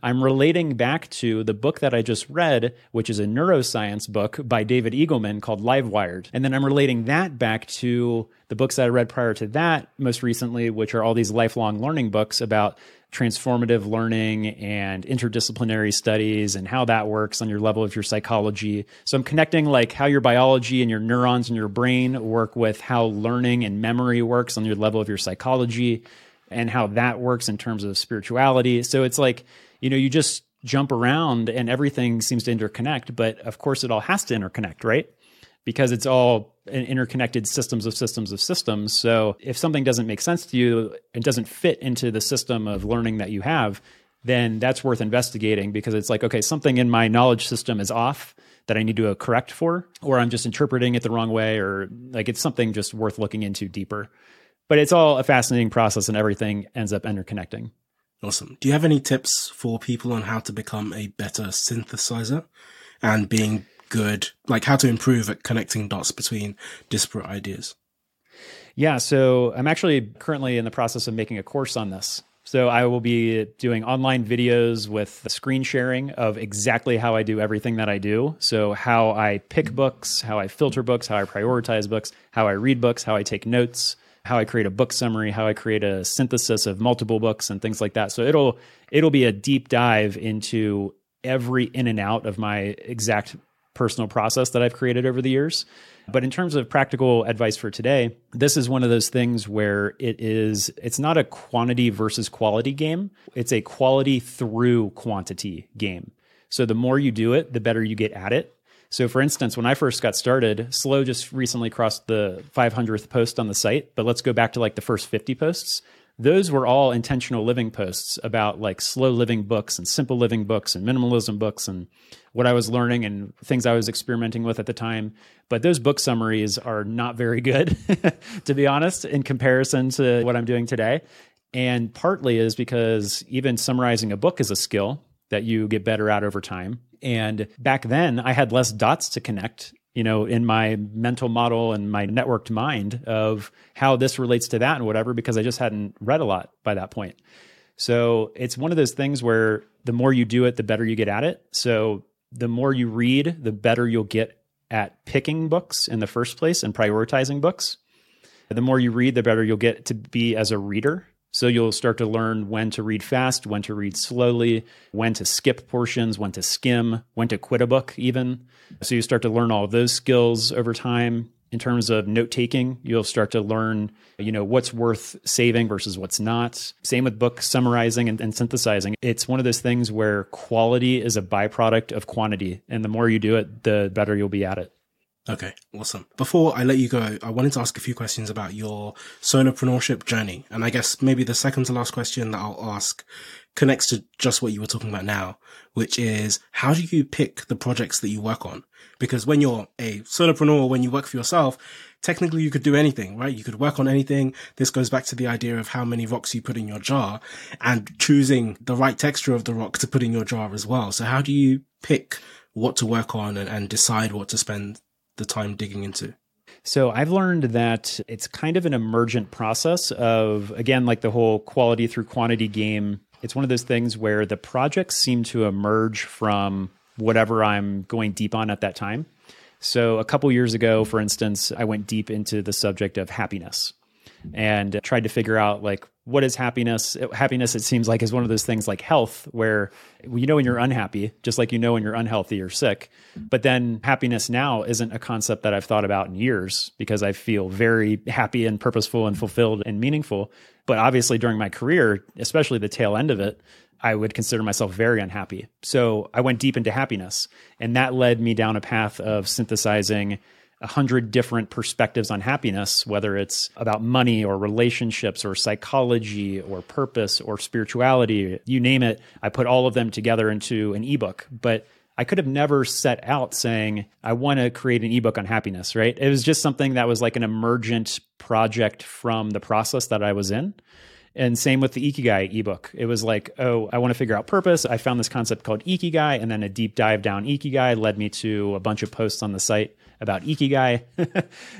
I'm relating back to the book that I just read, which is a neuroscience book by David Eagleman called Livewired. And then I'm relating that back to the books that I read prior to that, most recently, which are all these lifelong learning books about transformative learning and interdisciplinary studies and how that works on your level of your psychology. So I'm connecting like how your biology and your neurons and your brain work with how learning and memory works on your level of your psychology and how that works in terms of spirituality. So it's like, you know, you just jump around and everything seems to interconnect, but of course it all has to interconnect, right? Because it's all interconnected systems of systems of systems. So if something doesn't make sense to you, it doesn't fit into the system of learning that you have, then that's worth investigating because it's like, okay, something in my knowledge system is off that I need to correct for, or I'm just interpreting it the wrong way, or like it's something just worth looking into deeper. But it's all a fascinating process and everything ends up interconnecting. Awesome. Do you have any tips for people on how to become a better synthesizer and being good, like how to improve at connecting dots between disparate ideas? Yeah. So I'm actually currently in the process of making a course on this. So I will be doing online videos with the screen sharing of exactly how I do everything that I do. So how I pick books, how I filter books, how I prioritize books, how I read books, how I take notes, how I create a book summary, how I create a synthesis of multiple books and things like that. So it'll it'll be a deep dive into every in and out of my exact personal process that I've created over the years. But in terms of practical advice for today, this is one of those things where it is, it's not a quantity versus quality game. It's a quality through quantity game. So the more you do it, the better you get at it. So for instance, when I first got started, Sloww just recently crossed the five hundredth post on the site, but let's go back to like the first fifty posts. Those were all intentional living posts about like slow living books and simple living books and minimalism books and what I was learning and things I was experimenting with at the time. But those book summaries are not very good, to be honest, in comparison to what I'm doing today. And partly is because even summarizing a book is a skill. that you get better at over time. And back then I had less dots to connect, you know, in my mental model and my networked mind of how this relates to that and whatever, because I just hadn't read a lot by that point. So it's one of those things where the more you do it, the better you get at it. So the more you read, the better you'll get at picking books in the first place and prioritizing books. The more you read, the better you'll get to be as a reader. So you'll start to learn when to read fast, when to read slowly, when to skip portions, when to skim, when to quit a book even. So you start to learn all of those skills over time. In terms of note-taking, you'll start to learn, you know, what's worth saving versus what's not. Same with book summarizing and, and synthesizing. It's one of those things where quality is a byproduct of quantity. And the more you do it, the better you'll be at it. Okay, awesome. Before I let you go, I wanted to ask a few questions about your solopreneurship journey. And I guess maybe the second to last question that I'll ask connects to just what you were talking about now, which is how do you pick the projects that you work on? Because when you're a solopreneur, when you work for yourself, technically you could do anything, right? You could work on anything. This goes back to the idea of how many rocks you put in your jar and choosing the right texture of the rock to put in your jar as well. So how do you pick what to work on and, and decide what to spend the time digging into? So I've learned that it's kind of an emergent process of, again, like the whole quality through quantity game. It's one of those things where the projects seem to emerge from whatever I'm going deep on at that time. So a couple years ago, for instance, I went deep into the subject of happiness and tried to figure out like, what is happiness? Happiness, it seems like, is one of those things like health where you know when you're unhappy, just like you know when you're unhealthy or sick. But then happiness now isn't a concept that I've thought about in years because I feel very happy and purposeful and fulfilled and meaningful. But obviously during my career, especially the tail end of it, I would consider myself very unhappy. So I went deep into happiness, and that led me down a path of synthesizing a hundred different perspectives on happiness, whether it's about money or relationships or psychology or purpose or spirituality, you name it. I put all of them together into an ebook, but I could have never set out saying, I want to create an ebook on happiness, right? It was just something that was like an emergent project from the process that I was in. And same with the Ikigai ebook. It was like, oh, I want to figure out purpose. I found this concept called Ikigai, and then a deep dive down Ikigai led me to a bunch of posts on the site about Ikigai.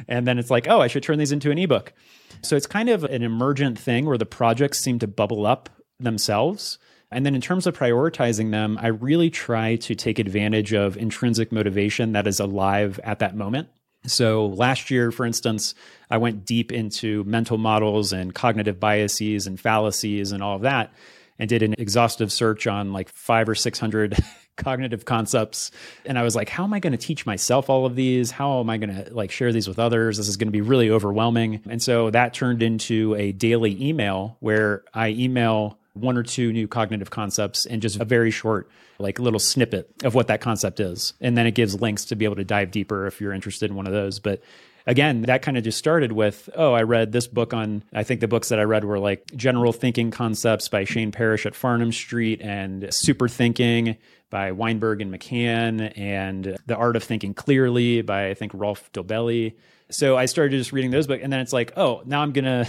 And then it's like, oh, I should turn these into an ebook. So it's kind of an emergent thing where the projects seem to bubble up themselves. And then in terms of prioritizing them, I really try to take advantage of intrinsic motivation that is alive at that moment. So last year, for instance, I went deep into mental models and cognitive biases and fallacies and all of that, and did an exhaustive search on like five or six hundred cognitive concepts. And I was like, how am I going to teach myself all of these? How am I going to like share these with others? This is going to be really overwhelming. And so that turned into a daily email where I email one or two new cognitive concepts and just a very short, like little snippet of what that concept is. And then it gives links to be able to dive deeper if you're interested in one of those. But again, that kind of just started with, oh, I read this book on, I think the books that I read were like General Thinking Concepts by Shane Parrish at Farnham Street and Super Thinking by Weinberg and McCann and The Art of Thinking Clearly by, I think, Rolf Dobelli. So I started just reading those books, and then it's like, oh, now I'm going to,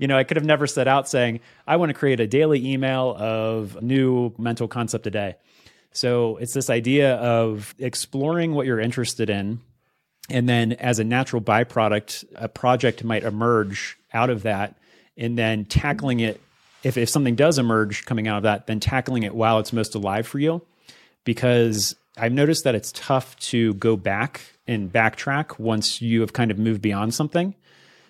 you know, I could have never set out saying, I want to create a daily email of new mental concept a day. So it's this idea of exploring what you're interested in. And then as a natural byproduct, a project might emerge out of that, and then tackling it, if, if something does emerge coming out of that, then tackling it while it's most alive for you. Because I've noticed that it's tough to go back and backtrack once you have kind of moved beyond something.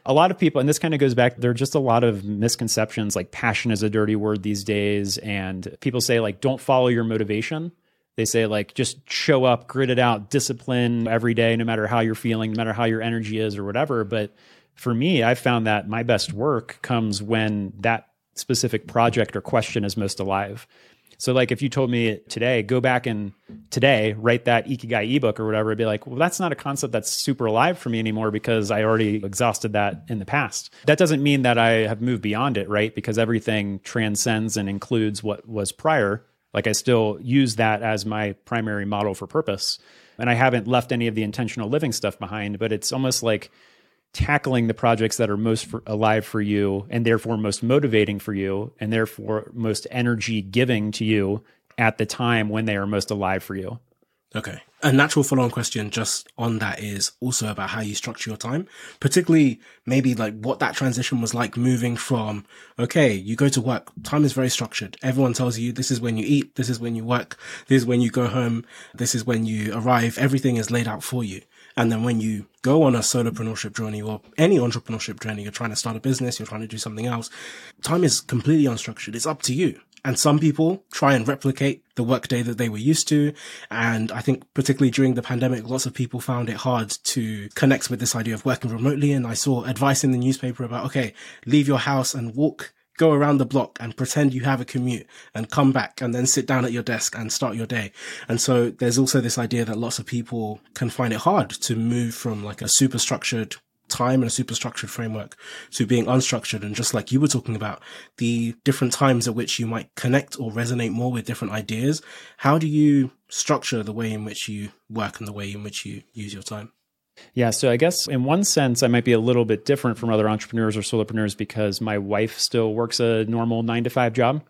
A lot of people, and this kind of goes back, there are just a lot of misconceptions, like passion is a dirty word these days. And people say like, don't follow your motivation. They say like, just show up, grit it out, discipline every day, no matter how you're feeling, no matter how your energy is or whatever. But for me, I've found that my best work comes when that specific project or question is most alive. So like if you told me today, go back and today write that Ikigai ebook or whatever, I'd be like, well, that's not a concept that's super alive for me anymore because I already exhausted that in the past. That doesn't mean that I have moved beyond it, right? Because everything transcends and includes what was prior. Like I still use that as my primary model for purpose. And I haven't left any of the intentional living stuff behind, but it's almost like tackling the projects that are most for, alive for you and therefore most motivating for you and therefore most energy giving to you at the time when they are most alive for you. Okay. A natural follow-on question just on that is also about how you structure your time, particularly maybe like what that transition was like moving from, okay, you go to work, time is very structured. Everyone tells you this is when you eat, this is when you work, this is when you go home, this is when you arrive. Everything is laid out for you. And then when you go on a solopreneurship journey or any entrepreneurship journey, you're trying to start a business, you're trying to do something else, time is completely unstructured. It's up to you. And some people try and replicate the workday that they were used to. And I think particularly during the pandemic, lots of people found it hard to connect with this idea of working remotely. And I saw advice in the newspaper about, okay, leave your house and walk, go around the block and pretend you have a commute and come back and then sit down at your desk and start your day. And so there's also this idea that lots of people can find it hard to move from like a super structured time and a super structured framework to being unstructured. And just like you were talking about, the different times at which you might connect or resonate more with different ideas, how do you structure the way in which you work and the way in which you use your time? Yeah. So I guess in one sense, I might be a little bit different from other entrepreneurs or solopreneurs because my wife still works a normal nine to five job.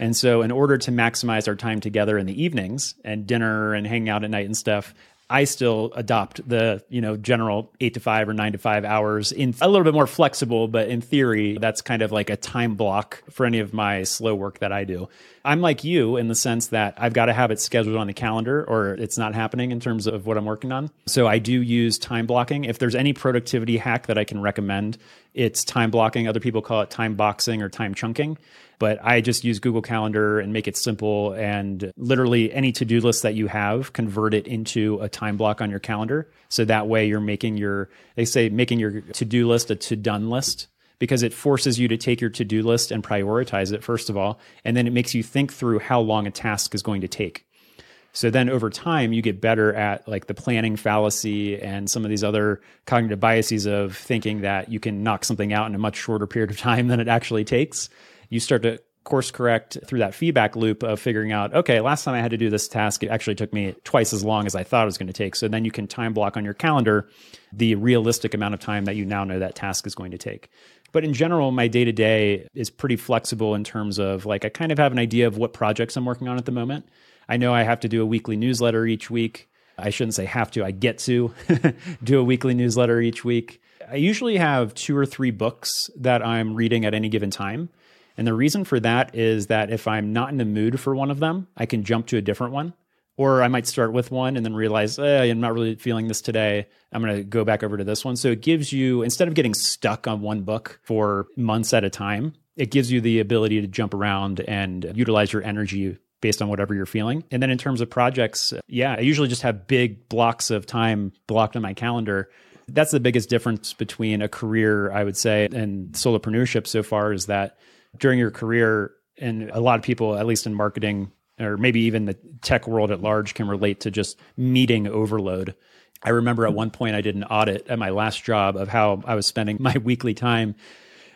And so in order to maximize our time together in the evenings and dinner and hanging out at night and stuff, I still adopt the, you know, general eight to five or nine to five hours in a little bit more flexible, but in theory, that's kind of like a time block for any of my slow work that I do. I'm like you in the sense that I've got to have it scheduled on the calendar or it's not happening in terms of what I'm working on. So I do use time blocking. If there's any productivity hack that I can recommend, it's time blocking. Other people call it time boxing or time chunking. But I just use Google Calendar and make it simple, and literally any to-do list that you have, convert it into a time block on your calendar. So that way you're making your, they say making your to-do list a to-done list, because it forces you to take your to-do list and prioritize it, first of all. And then it makes you think through how long a task is going to take. So then over time, you get better at like the planning fallacy and some of these other cognitive biases of thinking that you can knock something out in a much shorter period of time than it actually takes. You start to course correct through that feedback loop of figuring out, okay, last time I had to do this task, it actually took me twice as long as I thought it was going to take. So then you can time block on your calendar the realistic amount of time that you now know that task is going to take. But in general, my day-to-day is pretty flexible in terms of like, I kind of have an idea of what projects I'm working on at the moment. I know I have to do a weekly newsletter each week. I shouldn't say have to, I get to do a weekly newsletter each week. I usually have two or three books that I'm reading at any given time. And the reason for that is that if I'm not in the mood for one of them, I can jump to a different one. Or I might start with one and then realize, eh, I'm not really feeling this today. I'm going to go back over to this one. So it gives you, instead of getting stuck on one book for months at a time, it gives you the ability to jump around and utilize your energy based on whatever you're feeling. And then in terms of projects, yeah, I usually just have big blocks of time blocked on my calendar. That's the biggest difference between a career, I would say, and solopreneurship so far is that during your career, and a lot of people, at least in marketing, or maybe even the tech world at large, can relate to just meeting overload. I remember at one point I did an audit at my last job of how I was spending my weekly time.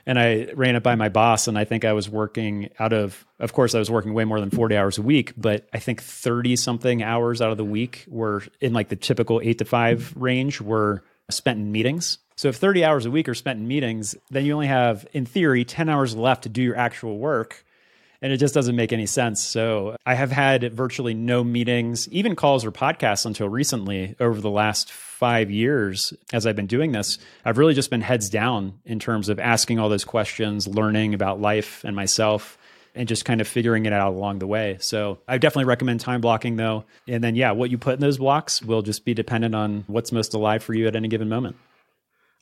And I ran it by my boss, and I think I was working out of, of course, I was working way more than forty hours a week, but I think thirty-something hours out of the week were in like the typical eight to five range were spent in meetings. So if thirty hours a week are spent in meetings, then you only have, in theory, ten hours left to do your actual work. And it just doesn't make any sense. So I have had virtually no meetings, even calls or podcasts until recently over the last five years. As I've been doing this, I've really just been heads down in terms of asking all those questions, learning about life and myself, and just kind of figuring it out along the way. So I definitely recommend time blocking though. And then, yeah, what you put in those blocks will just be dependent on what's most alive for you at any given moment.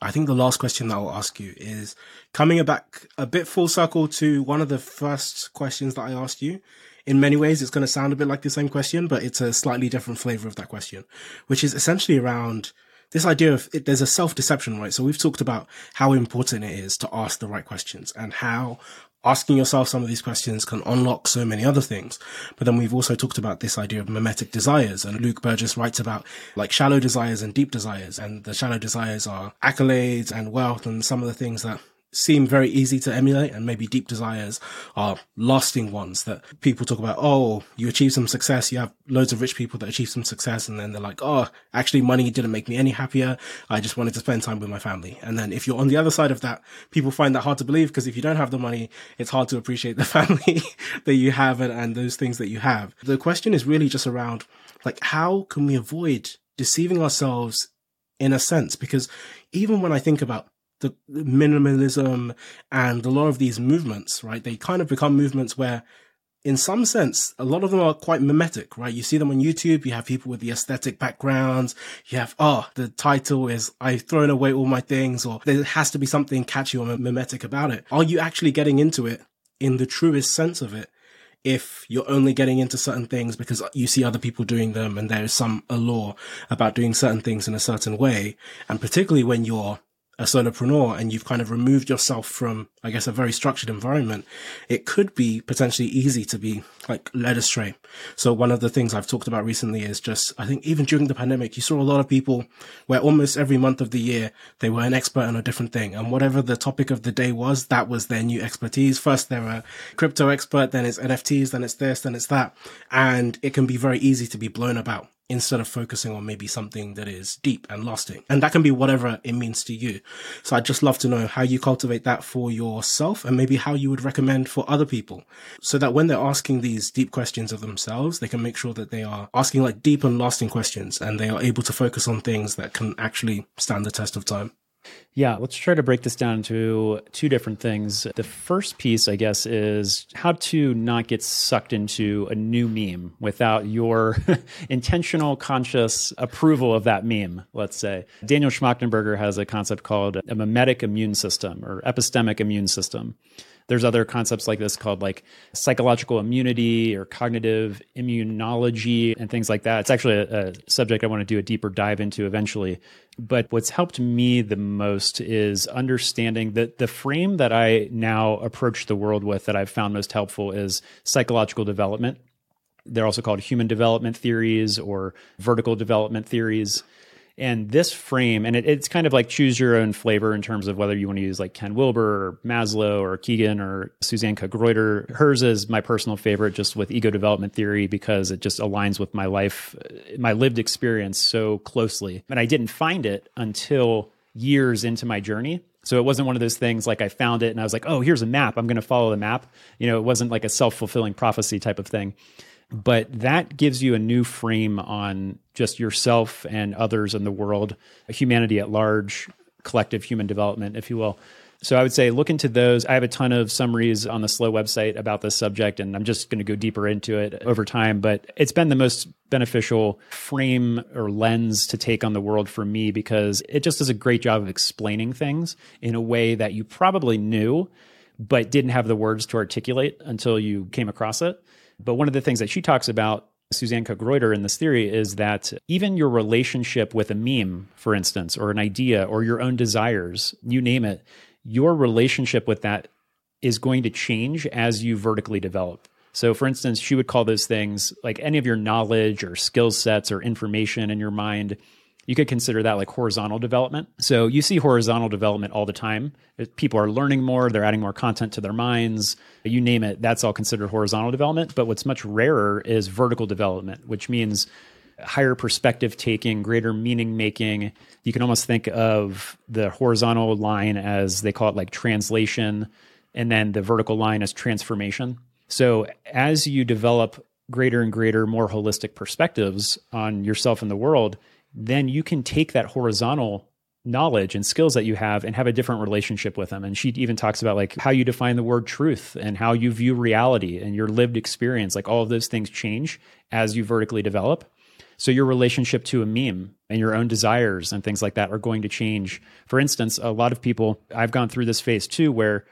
I think the last question that I'll ask you is coming back a bit full circle to one of the first questions that I asked you. In many ways, it's going to sound a bit like the same question, but it's a slightly different flavor of that question, which is essentially around this idea of it, there's a self-deception, right? So we've talked about how important it is to ask the right questions and how asking yourself some of these questions can unlock so many other things. But then we've also talked about this idea of mimetic desires. And Luke Burgess writes about like shallow desires and deep desires. And the shallow desires are accolades and wealth and some of the things that seem very easy to emulate, and maybe deep desires are lasting ones that people talk about. Oh, you achieve some success. You have loads of rich people that achieve some success, and then they're like, oh, actually money didn't make me any happier. I just wanted to spend time with my family. And then if you're on the other side of that, people find that hard to believe, because if you don't have the money, it's hard to appreciate the family that you have and, and those things that you have. The question is really just around, like, how can we avoid deceiving ourselves in a sense? Because even when I think about the minimalism and a lot of these movements, right, they kind of become movements where, in some sense, a lot of them are quite mimetic, right? You see them on YouTube, you have people with the aesthetic backgrounds, you have, oh, the title is, I've thrown away all my things, or there has to be something catchy or mimetic about it. Are you actually getting into it in the truest sense of it, if you're only getting into certain things because you see other people doing them and there is some allure about doing certain things in a certain way? And particularly when you're a solopreneur and you've kind of removed yourself from, I guess, a very structured environment, it could be potentially easy to be like led astray. So one of the things I've talked about recently is just, I think even during the pandemic, you saw a lot of people where almost every month of the year, they were an expert on a different thing. And whatever the topic of the day was, that was their new expertise. First, they're a crypto expert, then it's N F Ts, then it's this, then it's that. And it can be very easy to be blown about, instead of focusing on maybe something that is deep and lasting. And that can be whatever it means to you. So I'd just love to know how you cultivate that for yourself, and maybe how you would recommend for other people, so that when they're asking these deep questions of themselves, they can make sure that they are asking like deep and lasting questions, and they are able to focus on things that can actually stand the test of time. Yeah, let's try to break this down into two different things. The first piece, I guess, is how to not get sucked into a new meme without your intentional, conscious approval of that meme, let's say. Daniel Schmachtenberger has a concept called a mimetic immune system, or epistemic immune system. There's other concepts like this called like psychological immunity or cognitive immunology and things like that. It's actually a, a subject I want to do a deeper dive into eventually. But what's helped me the most is understanding that the frame that I now approach the world with that I've found most helpful is psychological development. They're also called human development theories or vertical development theories. And this frame, and it, it's kind of like choose your own flavor in terms of whether you want to use like Ken Wilber or Maslow or Keegan or Suzanne Cook-Greuter. Hers is my personal favorite, just with ego development theory, because it just aligns with my life, my lived experience so closely. And I didn't find it until years into my journey. So it wasn't one of those things like I found it and I was like, oh, here's a map, I'm going to follow the map. You know, it wasn't like a self-fulfilling prophecy type of thing. But that gives you a new frame on just yourself and others in the world, humanity at large, collective human development, if you will. So I would say look into those. I have a ton of summaries on the Sloww website about this subject, and I'm just going to go deeper into it over time. But it's been the most beneficial frame or lens to take on the world for me, because it just does a great job of explaining things in a way that you probably knew but didn't have the words to articulate until you came across it. But one of the things that she talks about, Suzanne Cook-Greuter, in this theory is that even your relationship with a meme, for instance, or an idea or your own desires, you name it, your relationship with that is going to change as you vertically develop. So for instance, she would call those things like any of your knowledge or skill sets or information in your mind. You could consider that like horizontal development. So you see horizontal development all the time. People are learning more, they're adding more content to their minds, you name it, that's all considered horizontal development. But what's much rarer is vertical development, which means higher perspective taking, greater meaning making. You can almost think of the horizontal line as, they call it like translation, and then the vertical line as transformation. So as you develop greater and greater, more holistic perspectives on yourself and the world, then you can take that horizontal knowledge and skills that you have and have a different relationship with them. And she even talks about like how you define the word truth and how you view reality and your lived experience. Like all of those things change as you vertically develop. So your relationship to a meme and your own desires and things like that are going to change. For instance, a lot of people, I've gone through this phase too, where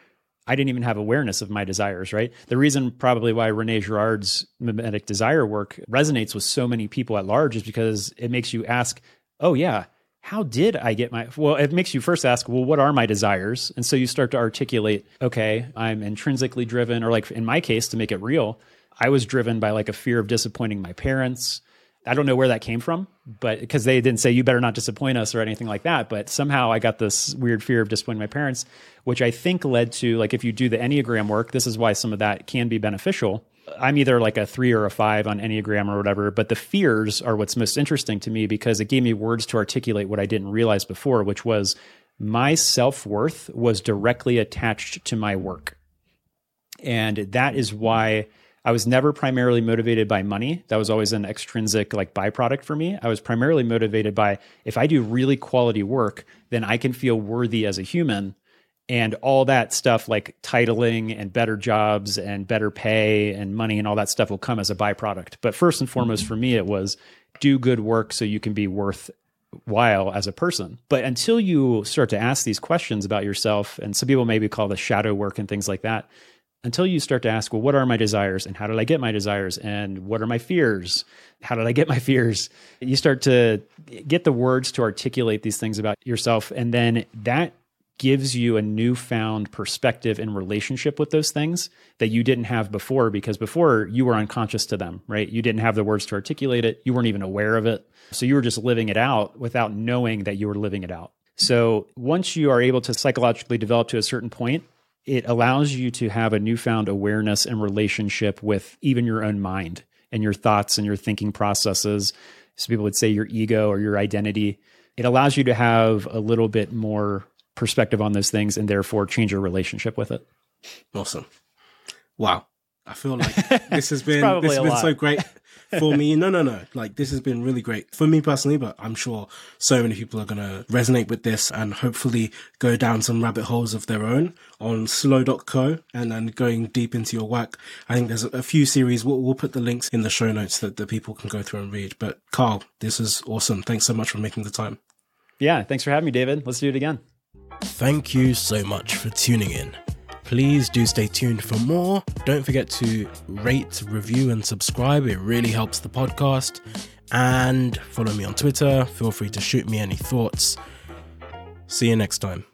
I didn't even have awareness of my desires, right? The reason probably why René Girard's mimetic desire work resonates with so many people at large is because it makes you ask, oh yeah, how did I get my, well, it makes you first ask, well, what are my desires? And so you start to articulate, okay, I'm intrinsically driven, or like in my case, to make it real, I was driven by like a fear of disappointing my parents. I don't know where that came from, but because they didn't say, you better not disappoint us or anything like that. But somehow I got this weird fear of disappointing my parents, which I think led to, like, if you do the Enneagram work, this is why some of that can be beneficial. I'm either like a three or a five on Enneagram or whatever, but the fears are what's most interesting to me because it gave me words to articulate what I didn't realize before, which was my self-worth was directly attached to my work. And that is why I was never primarily motivated by money. That was always an extrinsic, like, byproduct for me. I was primarily motivated by, if I do really quality work, then I can feel worthy as a human, and all that stuff like titling and better jobs and better pay and money and all that stuff will come as a byproduct. But first and foremost, mm-hmm. for me, it was do good work so you can be worthwhile as a person. But until you start to ask these questions about yourself, and some people maybe call this shadow work and things like that, until you start to ask, well, what are my desires and how did I get my desires and what are my fears? How did I get my fears? You start to get the words to articulate these things about yourself. And then that gives you a newfound perspective and relationship with those things that you didn't have before, because before you were unconscious to them, right? You didn't have the words to articulate it. You weren't even aware of it. So you were just living it out without knowing that you were living it out. So once you are able to psychologically develop to a certain point, it allows you to have a newfound awareness and relationship with even your own mind and your thoughts and your thinking processes. So people would say your ego or your identity. It allows you to have a little bit more perspective on those things and therefore change your relationship with it. Awesome. Wow. I feel like this has been, this has been so great for me. No, no, no. Like, this has been really great for me personally, but I'm sure so many people are going to resonate with this and hopefully go down some rabbit holes of their own on Sloww dot co and then going deep into your work. I think there's a few series. We'll, we'll put the links in the show notes that the people can go through and read. But Kyle, this is awesome. Thanks so much for making the time. Yeah. Thanks for having me, David. Let's do it again. Thank you so much for tuning in. Please do stay tuned for more. Don't forget to rate, review, and subscribe. It really helps the podcast. And follow me on Twitter. Feel free to shoot me any thoughts. See you next time.